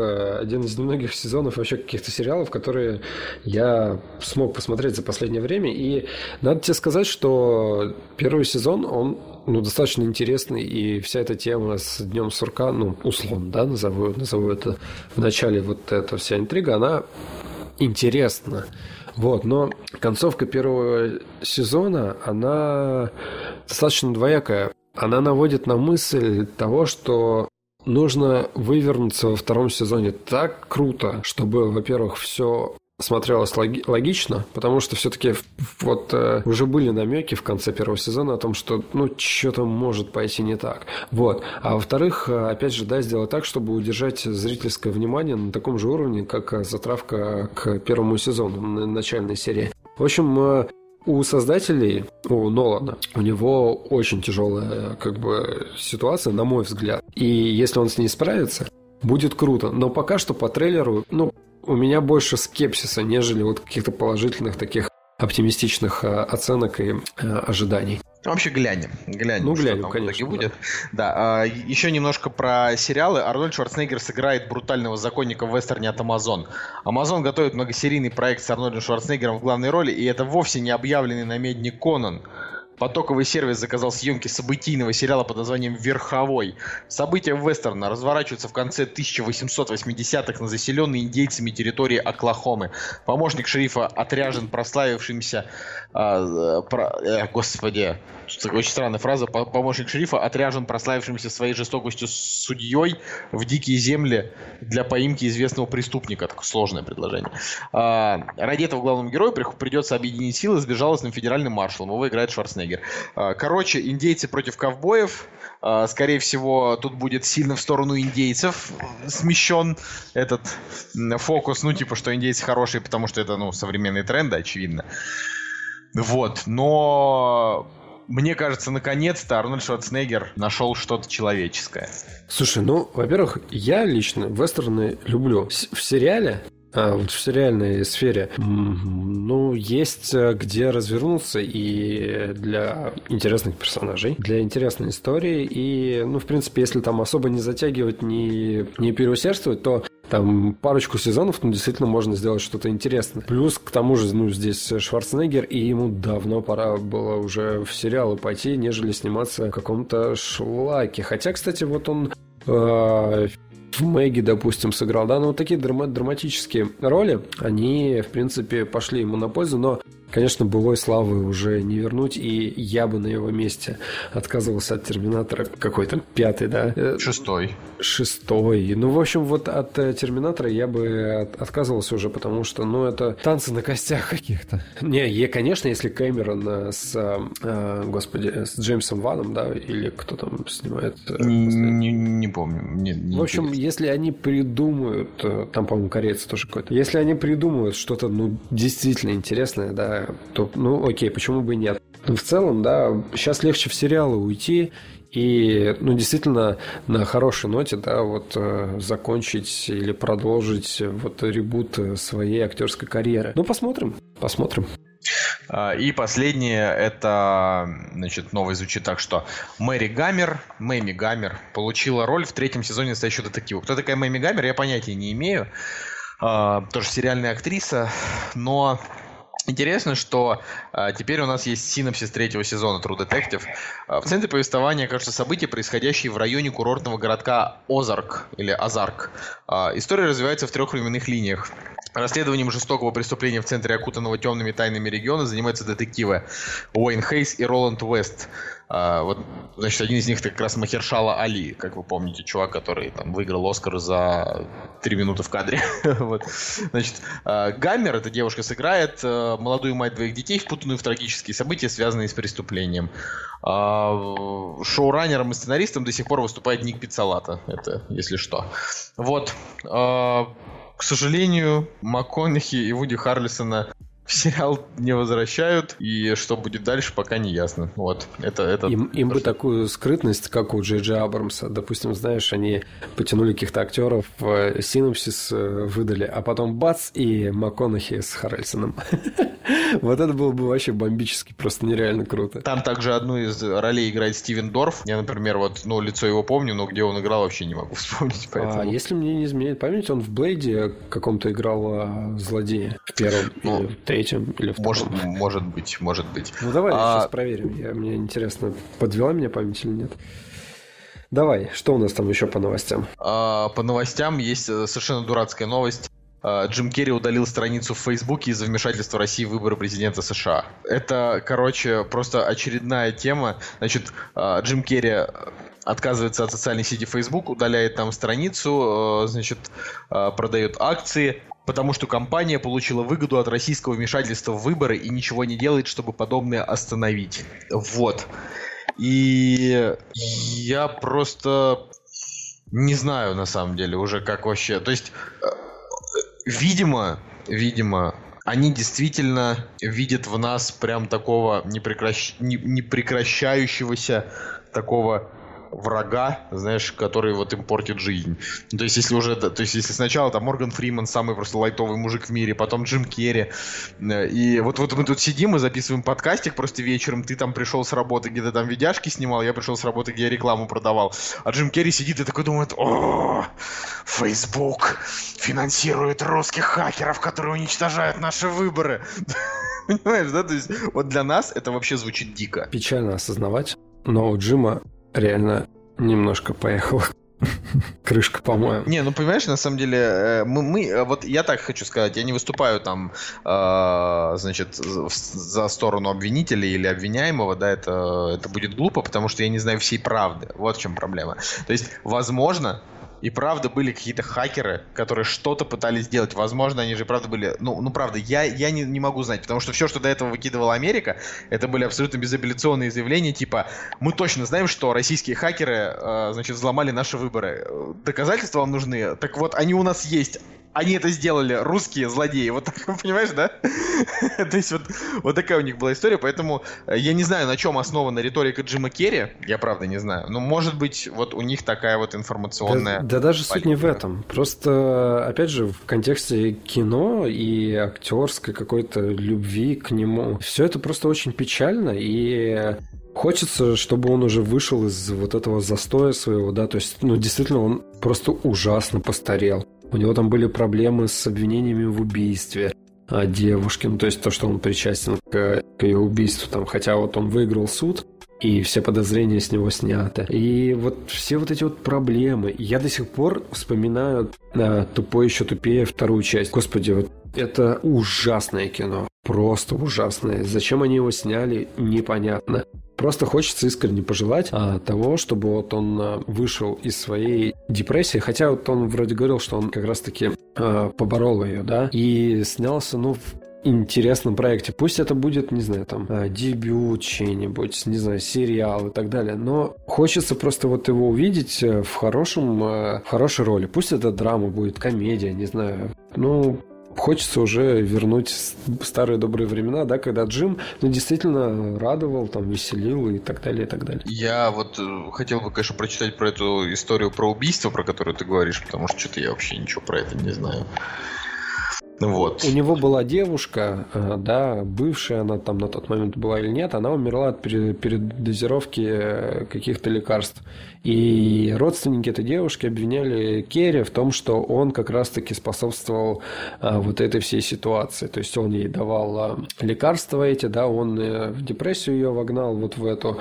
сезонов вообще каких-то сериалов, которые я смог посмотреть за последнее время. И надо тебе сказать, что первый сезон, он достаточно интересный, и вся эта тема с Днем Сурка, условно, да, назову это в начале, вот эта вся интрига, она интересна. Вот, но концовка первого сезона, она достаточно двоякая. Она наводит на мысль того, что нужно вывернуться во втором сезоне так круто, чтобы, во-первых, все... смотрелось логично, потому что все-таки вот уже были намеки в конце первого сезона о том, что что-то может пойти не так. Вот. А во-вторых, опять же, сделать так, чтобы удержать зрительское внимание на таком же уровне, как затравка к первому сезону, начальной серии. В общем, у создателей, у Нолана, у него очень тяжелая ситуация, на мой взгляд. И если он с ней справится, будет круто. Но пока что по трейлеру, у меня больше скепсиса, нежели вот каких-то положительных таких оптимистичных оценок и ожиданий. Вообще глянем. Ну, глянем, конечно. Будет. Да. Еще немножко про сериалы. Арнольд Шварценеггер сыграет брутального законника в вестерне от Amazon. Amazon готовит многосерийный проект с Арнольдом Шварценеггером в главной роли, и это вовсе не объявленный намедник Конан. Потоковый сервис заказал съемки событийного сериала под названием «Верховой». События вестерна разворачиваются в конце 1880-х на заселенной индейцами территории Оклахомы. Помощник шерифа отряжен прославившимся... Господи, очень странная фраза. Помощник шерифа отряжен прославившимся своей жестокостью судьей в дикие земли для поимки известного преступника. Такое сложное предложение. Ради этого главному герою придется объединить силы с безжалостным федеральным маршалом. Его играет Шварценеггер. Короче, индейцы против ковбоев. Скорее всего, тут будет сильно в сторону индейцев смещен этот фокус. Ну, типа, что индейцы хорошие, потому что это, ну, современные тренды, очевидно. Вот. Но... мне кажется, наконец-то Арнольд Шварценеггер нашел что-то человеческое. Слушай, ну, во-первых, я лично вестерны люблю. В сериале... вот в сериальной сфере, ну, есть где развернуться и для интересных персонажей, для интересной истории, и, ну, в принципе, если там особо не затягивать, не переусердствовать, то там парочку сезонов, ну, действительно можно сделать что-то интересное. Плюс, к тому же, ну, здесь Шварценеггер, и ему давно пора было уже в сериалы пойти, нежели сниматься в каком-то шлаке. Хотя, кстати, вот он... в Мэгги, допустим, сыграл, да, но вот такие драматические роли, они, в принципе, пошли ему на пользу, но, конечно, былой славы уже не вернуть, и я бы на его месте отказывался от «Терминатора» какой-то пятый, да? Шестой. Ну, в общем, вот от «Терминатора» я бы отказывался уже, потому что, ну, это танцы на костях каких-то. Не, и, конечно, если Кэмерон с Джеймсом Ваном, да, или кто там снимает? Не помню. В общем, если они придумают, там, по-моему, кореец тоже какой-то, если они придумают что-то, ну, действительно интересное, да, то, ну, окей, почему бы и нет. Но в целом, да, сейчас легче в сериалы уйти и, ну, действительно, на хорошей ноте, да, вот закончить или продолжить вот ребут своей актерской карьеры. Ну, посмотрим. И последнее, это, значит, новость звучит так, что Мэми Гаммер получила роль в 3-м сезоне «Настоящего детектива». Кто такая Мэми Гаммер, я понятия не имею. Тоже сериальная актриса, но... интересно, что теперь у нас есть синопсис 3-го сезона True Detective. В центре повествования окажутся события, происходящие в районе курортного городка Озарк. История развивается в 3 временных линиях. Расследованием жестокого преступления в центре окутанного темными тайнами региона занимаются детективы Уэйн Хейс и Роланд Уэст. Вот, значит, один из них как раз Махершала Али, как вы помните, чувак, который там выиграл Оскар за 3 минуты в кадре. Вот. Значит, Гаммер, эта девушка, сыграет молодую мать 2 детей, впутанную в трагические события, связанные с преступлением. Шоураннером и сценаристом до сих пор выступает Ник Пиццолата. Это, если что. Вот. К сожалению, МакКонахи и Вуди Харрельсона в сериал не возвращают, и что будет дальше, пока не ясно. Вот. Это им бы такую скрытность, как у Джей Джей Абрамса. Допустим, знаешь, они потянули каких-то актеров, синопсис выдали, а потом бац, и МакКонахи с Харрельсоном. Вот это было бы вообще бомбически, просто нереально круто. Там также одну из ролей играет Стивен Дорф. Я, например, вот, ну, лицо его помню, но где он играл, вообще не могу вспомнить. Поэтому... если мне не изменяет память, он в «Блейде» каком-то играл злодея. В 1-м, или в 3-м, или в 2-м. Может быть. Ну, давай сейчас проверим. Мне интересно, подвела меня память или нет. Давай, что у нас там еще по новостям? По новостям есть совершенно дурацкая новость. Джим Керри удалил страницу в Фейсбуке из-за вмешательства России в выборы президента США. Это, короче, просто очередная тема. Значит, Джим Керри отказывается от социальной сети Facebook, удаляет там страницу, значит, продает акции, потому что компания получила выгоду от российского вмешательства в выборы и ничего не делает, чтобы подобное остановить. Вот. И я просто не знаю, на самом деле, уже как вообще... То есть... Видимо, они действительно видят в нас прям такого непрекращающегося такого врага, знаешь, который вот им портит жизнь. То есть, если уже, то есть, если сначала там Морган Фриман, самый просто лайтовый мужик в мире, потом Джим Керри, и вот мы тут сидим и записываем подкастик просто вечером, ты там пришел с работы, где-то там видяшки снимал, я пришел с работы, где я рекламу продавал, а Джим Керри сидит и такой думает: о, Facebook финансирует русских хакеров, которые уничтожают наши выборы. Понимаешь, да? То есть, вот для нас это вообще звучит дико. Печально осознавать, но у Джима реально немножко поехала крышка, по-моему. Не, ну понимаешь, на самом деле, мы вот я так хочу сказать, я не выступаю там, значит, за сторону обвинителей или обвиняемого, да, это будет глупо, потому что я не знаю всей правды. Вот в чем проблема. То есть, возможно, и правда были какие-то хакеры, которые что-то пытались сделать. Возможно, они же правда были... Ну правда, я не могу знать, потому что все, что до этого выкидывала Америка, это были абсолютно безапелляционные заявления, типа, мы точно знаем, что российские хакеры, значит, взломали наши выборы. Доказательства вам нужны? Так вот, они у нас есть. Они это сделали, русские злодеи. Вот так, понимаешь, да? То есть вот такая у них была история. Поэтому я не знаю, на чем основана риторика Джима Керри. Я правда не знаю. Но, может быть, вот у них такая вот информационная... Да даже суть не в этом. Просто, опять же, в контексте кино и актерской какой-то любви к нему. Все это просто очень печально. И хочется, чтобы он уже вышел из вот этого застоя своего, да. То есть, ну, действительно, он просто ужасно постарел. У него там были проблемы с обвинениями в убийстве девушки, ну, то есть то, что он причастен к ее убийству, там, хотя вот он выиграл суд, и все подозрения с него сняты. И вот все вот эти вот проблемы. Я до сих пор вспоминаю «Тупой еще тупее» вторую часть. Господи, вот это ужасное кино, просто ужасное. Зачем они его сняли, непонятно. Просто хочется искренне пожелать того, чтобы вот он вышел из своей депрессии, хотя вот он вроде говорил, что он как раз-таки поборол ее, да, и снялся, ну, в интересном проекте. Пусть это будет, не знаю, там, дебют чей-нибудь, не знаю, сериал и так далее, но хочется просто вот его увидеть в хорошей роли. Пусть это драма будет, комедия, не знаю, ну... Хочется уже вернуть старые добрые времена, да, когда Джим, ну, действительно радовал, там, веселил и так далее, и так далее. Я вот хотел бы, конечно, прочитать про эту историю про убийство, про которую ты говоришь, потому что что-то я вообще ничего про это не знаю. Вот. У него была девушка, да, бывшая, она там на тот момент была или нет, она умерла от передозировки каких-то лекарств. И родственники этой девушки обвиняли Керри в том, что он как раз-таки способствовал вот этой всей ситуации. То есть он ей давал лекарства эти, да, он в депрессию ее вогнал вот в эту.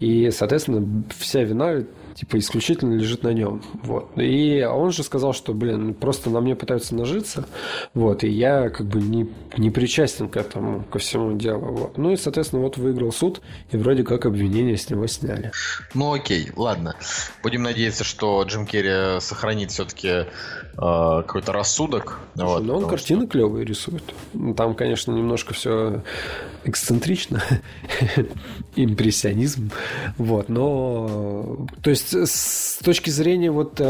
И, соответственно, вся вина... типа исключительно лежит на нем. Вот. И он же сказал, что, блин, просто на мне пытаются нажиться, вот, и я как бы не причастен к этому, ко всему делу. Вот. Ну и, соответственно, вот выиграл суд, и вроде как обвинение с него сняли. Ну окей, ладно. Будем надеяться, что Джим Керри сохранит все-таки какой-то рассудок. Вот, но он картины клевые рисует. Там, конечно, немножко все эксцентрично. Импрессионизм. Вот, но... То есть с точки зрения вот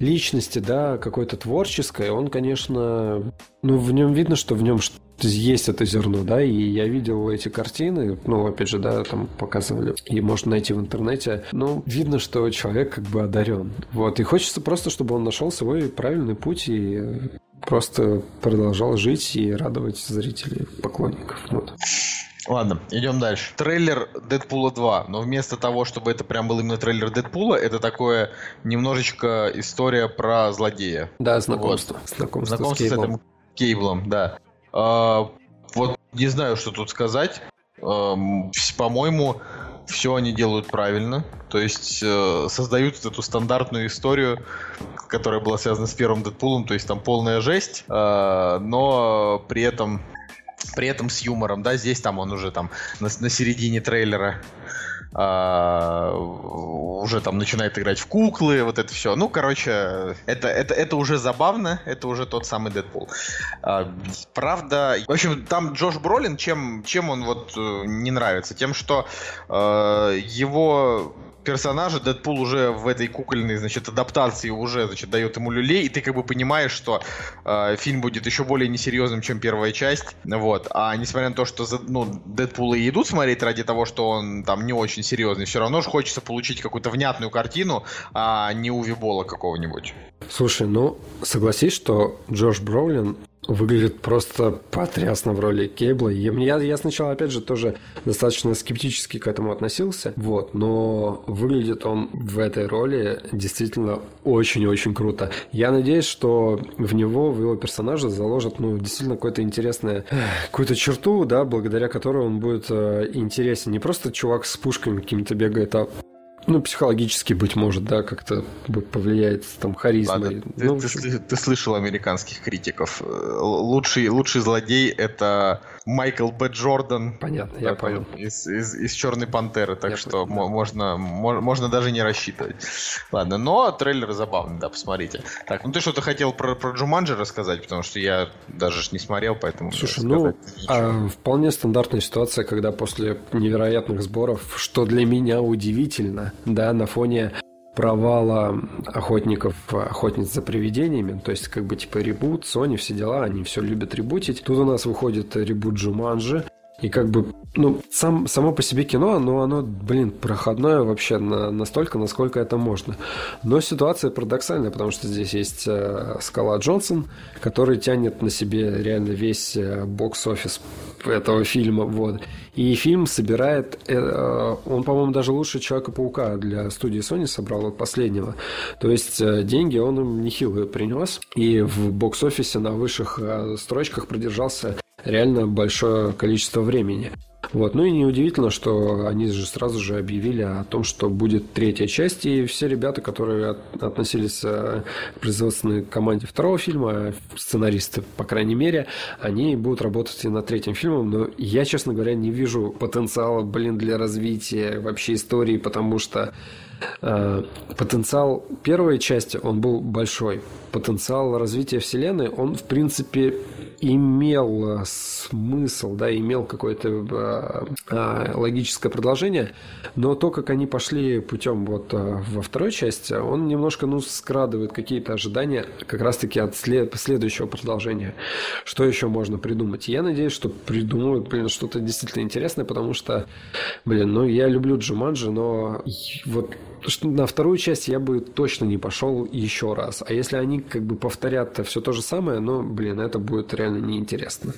личности, да, какой-то творческой, он, конечно, ну, в нем видно, что в нем есть это зерно, да, и я видел эти картины, ну, опять же, да, там показывали, и можно найти в интернете, ну, видно, что человек как бы одарен, вот, и хочется просто, чтобы он нашел свой правильный путь и просто продолжал жить и радовать зрителей, поклонников, вот. Ладно, идем дальше. Трейлер Дэдпула 2. Но вместо того, чтобы это прям был именно трейлер Дэдпула, это такое немножечко история про злодея. Да, знакомство. Вот. Знакомство с этим Кейблом, да. Вот не знаю, что тут сказать. По-моему, все они делают правильно. То есть создают эту стандартную историю, которая была связана с первым Дэдпулом. То есть там полная жесть, но при этом с юмором, да, здесь там он уже там на середине трейлера уже там начинает играть в куклы, вот это все. Ну, короче, это уже забавно, это уже тот самый Дэдпул. Правда, в общем, там Джош Бролин, чем он вот не нравится? Тем, что его... персонажа, Дэдпул уже в этой кукольной, значит, адаптации уже, значит, дает ему люлей, и ты как бы понимаешь, что фильм будет еще более несерьезным, чем первая часть, вот. А несмотря на то, что, ну, Дэдпула и идут смотреть ради того, что он там не очень серьезный, все равно же хочется получить какую-то внятную картину, а не Уви Болла какого-нибудь. Слушай, ну, согласись, что Джош Броулин выглядит просто потрясно в роли Кейбла. Я сначала, опять же, тоже достаточно скептически к этому относился, вот, но выглядит он в этой роли действительно очень-очень круто. Я надеюсь, что в него, в его персонажа заложат, ну, действительно какую-то интересную, какую-то черту, да, благодаря которой он будет интересен. Не просто чувак с пушками какими-то бегает, а, ну, психологически, быть может, да, как-то повлияет там харизма. Ладно, ну, ты слышал американских критиков. Лучший злодей — это Майкл Б. Джордан. Понятно, да, я понял. Из «Черной пантеры», так я что понял, можно даже не рассчитывать. Ладно, но трейлер забавный, да, посмотрите. Так, ну ты что-то хотел про Джуманджи рассказать, потому что я даже не смотрел, поэтому... Слушай, ну, вполне стандартная ситуация, когда после невероятных сборов, что для меня удивительно, да, на фоне провала охотниц за привидениями, то есть как бы типа ребут, Sony, все дела, они все любят ребутить. Тут у нас выходит ребут Джуманджи, и как бы, ну, само по себе кино, но оно, блин, проходное вообще настолько, насколько это можно. Но ситуация парадоксальная, потому что здесь есть Скала Джонсон, который тянет на себе реально весь бокс-офис этого фильма, вот. И фильм собирает, он, по-моему, даже лучше Человека-паука для студии Sony собрал, от последнего. То есть деньги он им нехилые принес, и в бокс-офисе на высших строчках продержался реально большое количество времени. Вот. Ну и неудивительно, что они же сразу же объявили о том, что будет третья часть, и все ребята, которые относились к производственной команде второго фильма, сценаристы, по крайней мере, они будут работать и над третьим фильмом, но я, честно говоря, не вижу потенциала, блин, для развития вообще истории, потому что потенциал первой части, он был большой. Потенциал развития вселенной, он, в принципе, имел смысл, да, имел какое-то логическое продолжение, но то, как они пошли путем вот во второй части, он немножко, ну, скрадывает какие-то ожидания как раз-таки от следующего продолжения. Что еще можно придумать? Я надеюсь, что придумают, блин, что-то действительно интересное, потому что, блин, ну, я люблю Джуманджи, но вот на вторую часть я бы точно не пошел еще раз. А если они как бы повторят все то же самое, но, блин, это будет реально неинтересно.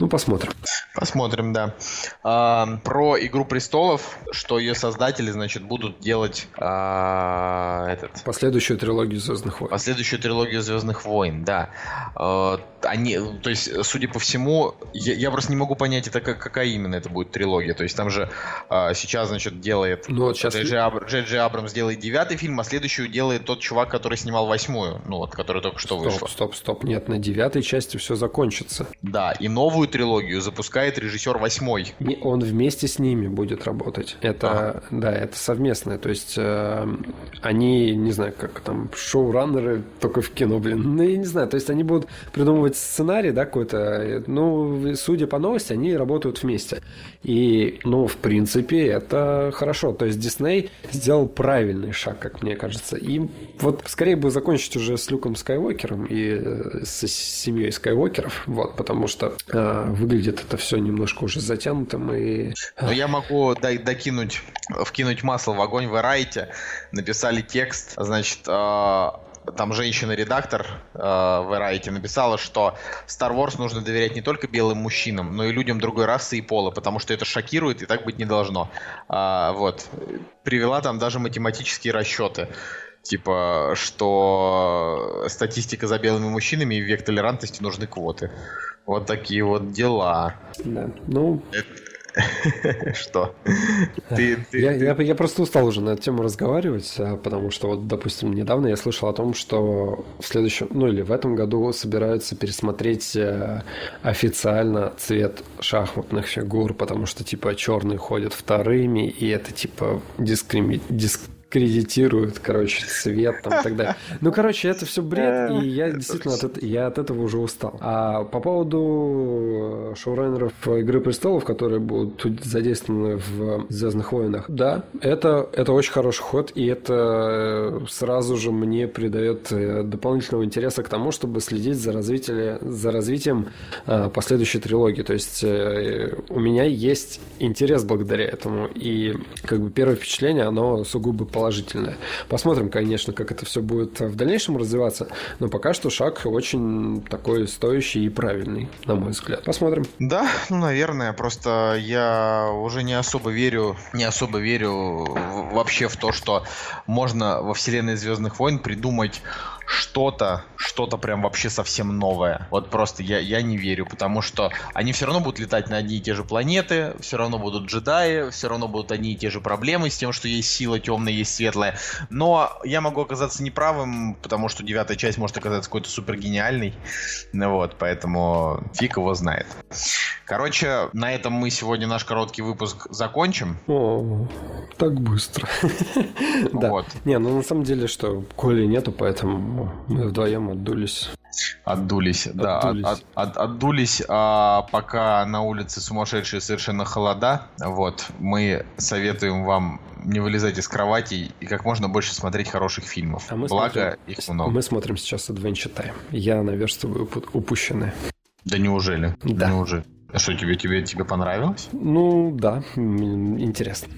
Ну, посмотрим. Посмотрим, да. Про «Игру престолов», что ее создатели, значит, будут делать последующую трилогию «Звездных войн». Последующую трилогию «Звездных войн», да. Они, то есть, судя по всему, я просто не могу понять, это какая именно это будет трилогия. То есть там же сейчас, значит, делает... Ну, вот сейчас... Джей Джей Абрамс делает 9-й фильм, а следующую делает тот чувак, который снимал 8-ю, ну вот, который только что вышел. Стоп, нет, на 9-й части все закончится. Да, и новую трилогию запускает режиссер 8-й. И он вместе с ними будет работать. Это, да, это совместное, то есть они, не знаю, как там, шоураннеры только в кино, блин, ну, я не знаю, то есть они будут придумывать сценарий, да, какой-то, ну, судя по новости, они работают вместе. И, ну, в принципе, это хорошо, то есть Дисней сделал правильный шаг, как мне кажется. И вот скорее бы закончить уже с Люком Скайуокером и с семьей Скайуокеров, вот, потому что выглядит это все немножко уже затянутым. И... Но я могу вкинуть масло в огонь. В Райте написали текст, значит, там женщина-редактор в Variety написала, что Star Wars нужно доверять не только белым мужчинам, но и людям другой расы и пола, потому что это шокирует и так быть не должно. Вот. Привела там даже математические расчеты. Типа, что статистика за белыми мужчинами и век толерантности нужны квоты. Вот такие вот дела. Да, ну... Что? Я просто устал уже на эту тему разговаривать, потому что вот, допустим, недавно я слышал о том, что в следующем, ну или в этом году собираются пересмотреть официально цвет шахматных фигур, потому что типа черные ходят вторыми, и это типа дискриминация. кредитируют, короче, цвет там и так далее. Ну, короче, это все бред, и я действительно от этого уже устал. А по поводу шоураннеров «Игры престолов», которые будут задействованы в «Звездных войнах», да, это очень хороший ход, и это сразу же мне придает дополнительного интереса к тому, чтобы следить за развитием последующей трилогии. То есть у меня есть интерес благодаря этому, и как бы первое впечатление, оно сугубо положительное. Посмотрим, конечно, как это все будет в дальнейшем развиваться, но пока что шаг очень такой стоящий и правильный, на мой взгляд. Посмотрим. Да, ну, наверное, просто я уже не особо верю вообще в то, что можно во вселенной «Звездных войн» придумать что-то прям вообще совсем новое. Вот просто я не верю, потому что они все равно будут летать на одни и те же планеты, все равно будут джедаи, все равно будут одни и те же проблемы с тем, что есть сила темная, есть светлая. Но я могу оказаться неправым, потому что 9-я часть может оказаться какой-то супергениальной. Ну вот, поэтому фиг его знает. Короче, на этом мы сегодня наш короткий выпуск закончим. О, так быстро. Вот. Не, ну на самом деле, что Коли нету, поэтому мы вдвоем отдулись. Отдулись, а пока на улице сумасшедшие совершенно холода. Вот, мы советуем вам не вылезать из кровати и как можно больше смотреть хороших фильмов. А благо, их много. Мы смотрим сейчас Adventure Time. Я наверстываю упущенное. Да неужели? Да. Неужели? А что, тебе понравилось? Ну, да, интересно.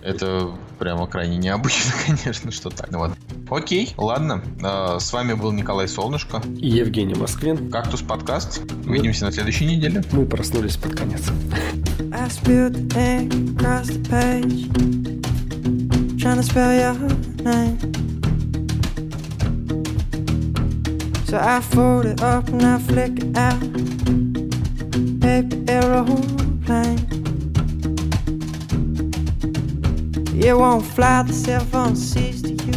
Это прямо крайне необычно, конечно, что так. Вот. Окей, ладно. С вами был Николай Солнышко. И Евгений Москвин. «Кактус подкаст». Увидимся на следующей неделе. Мы проснулись под конец. Aeroplane, you won't fly the cell phone seas to you,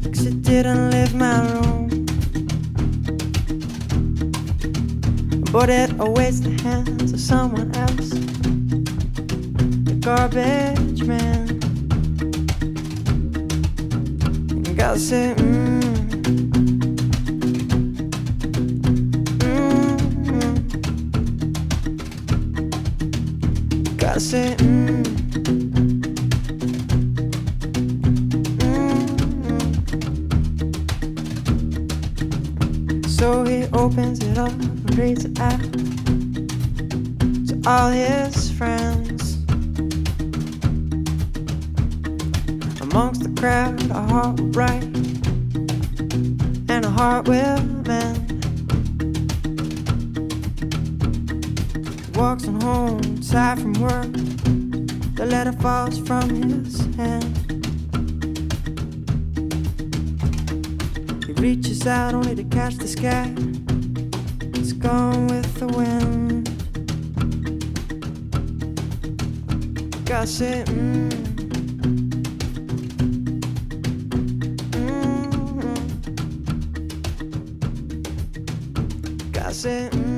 'cause it didn't leave my room, but it awaits the hands of someone else, the garbage man. You gotta say say mm. Mm-hmm. So he opens it up and reads it out to all his friends. Amongst the crowd, a heart will bright and a heart will mend. Walks on home aside from work, the letter falls from his hand. He reaches out only to catch the sky, it's gone with the wind. Gotta say mm. Mm-hmm. Gotta say mm.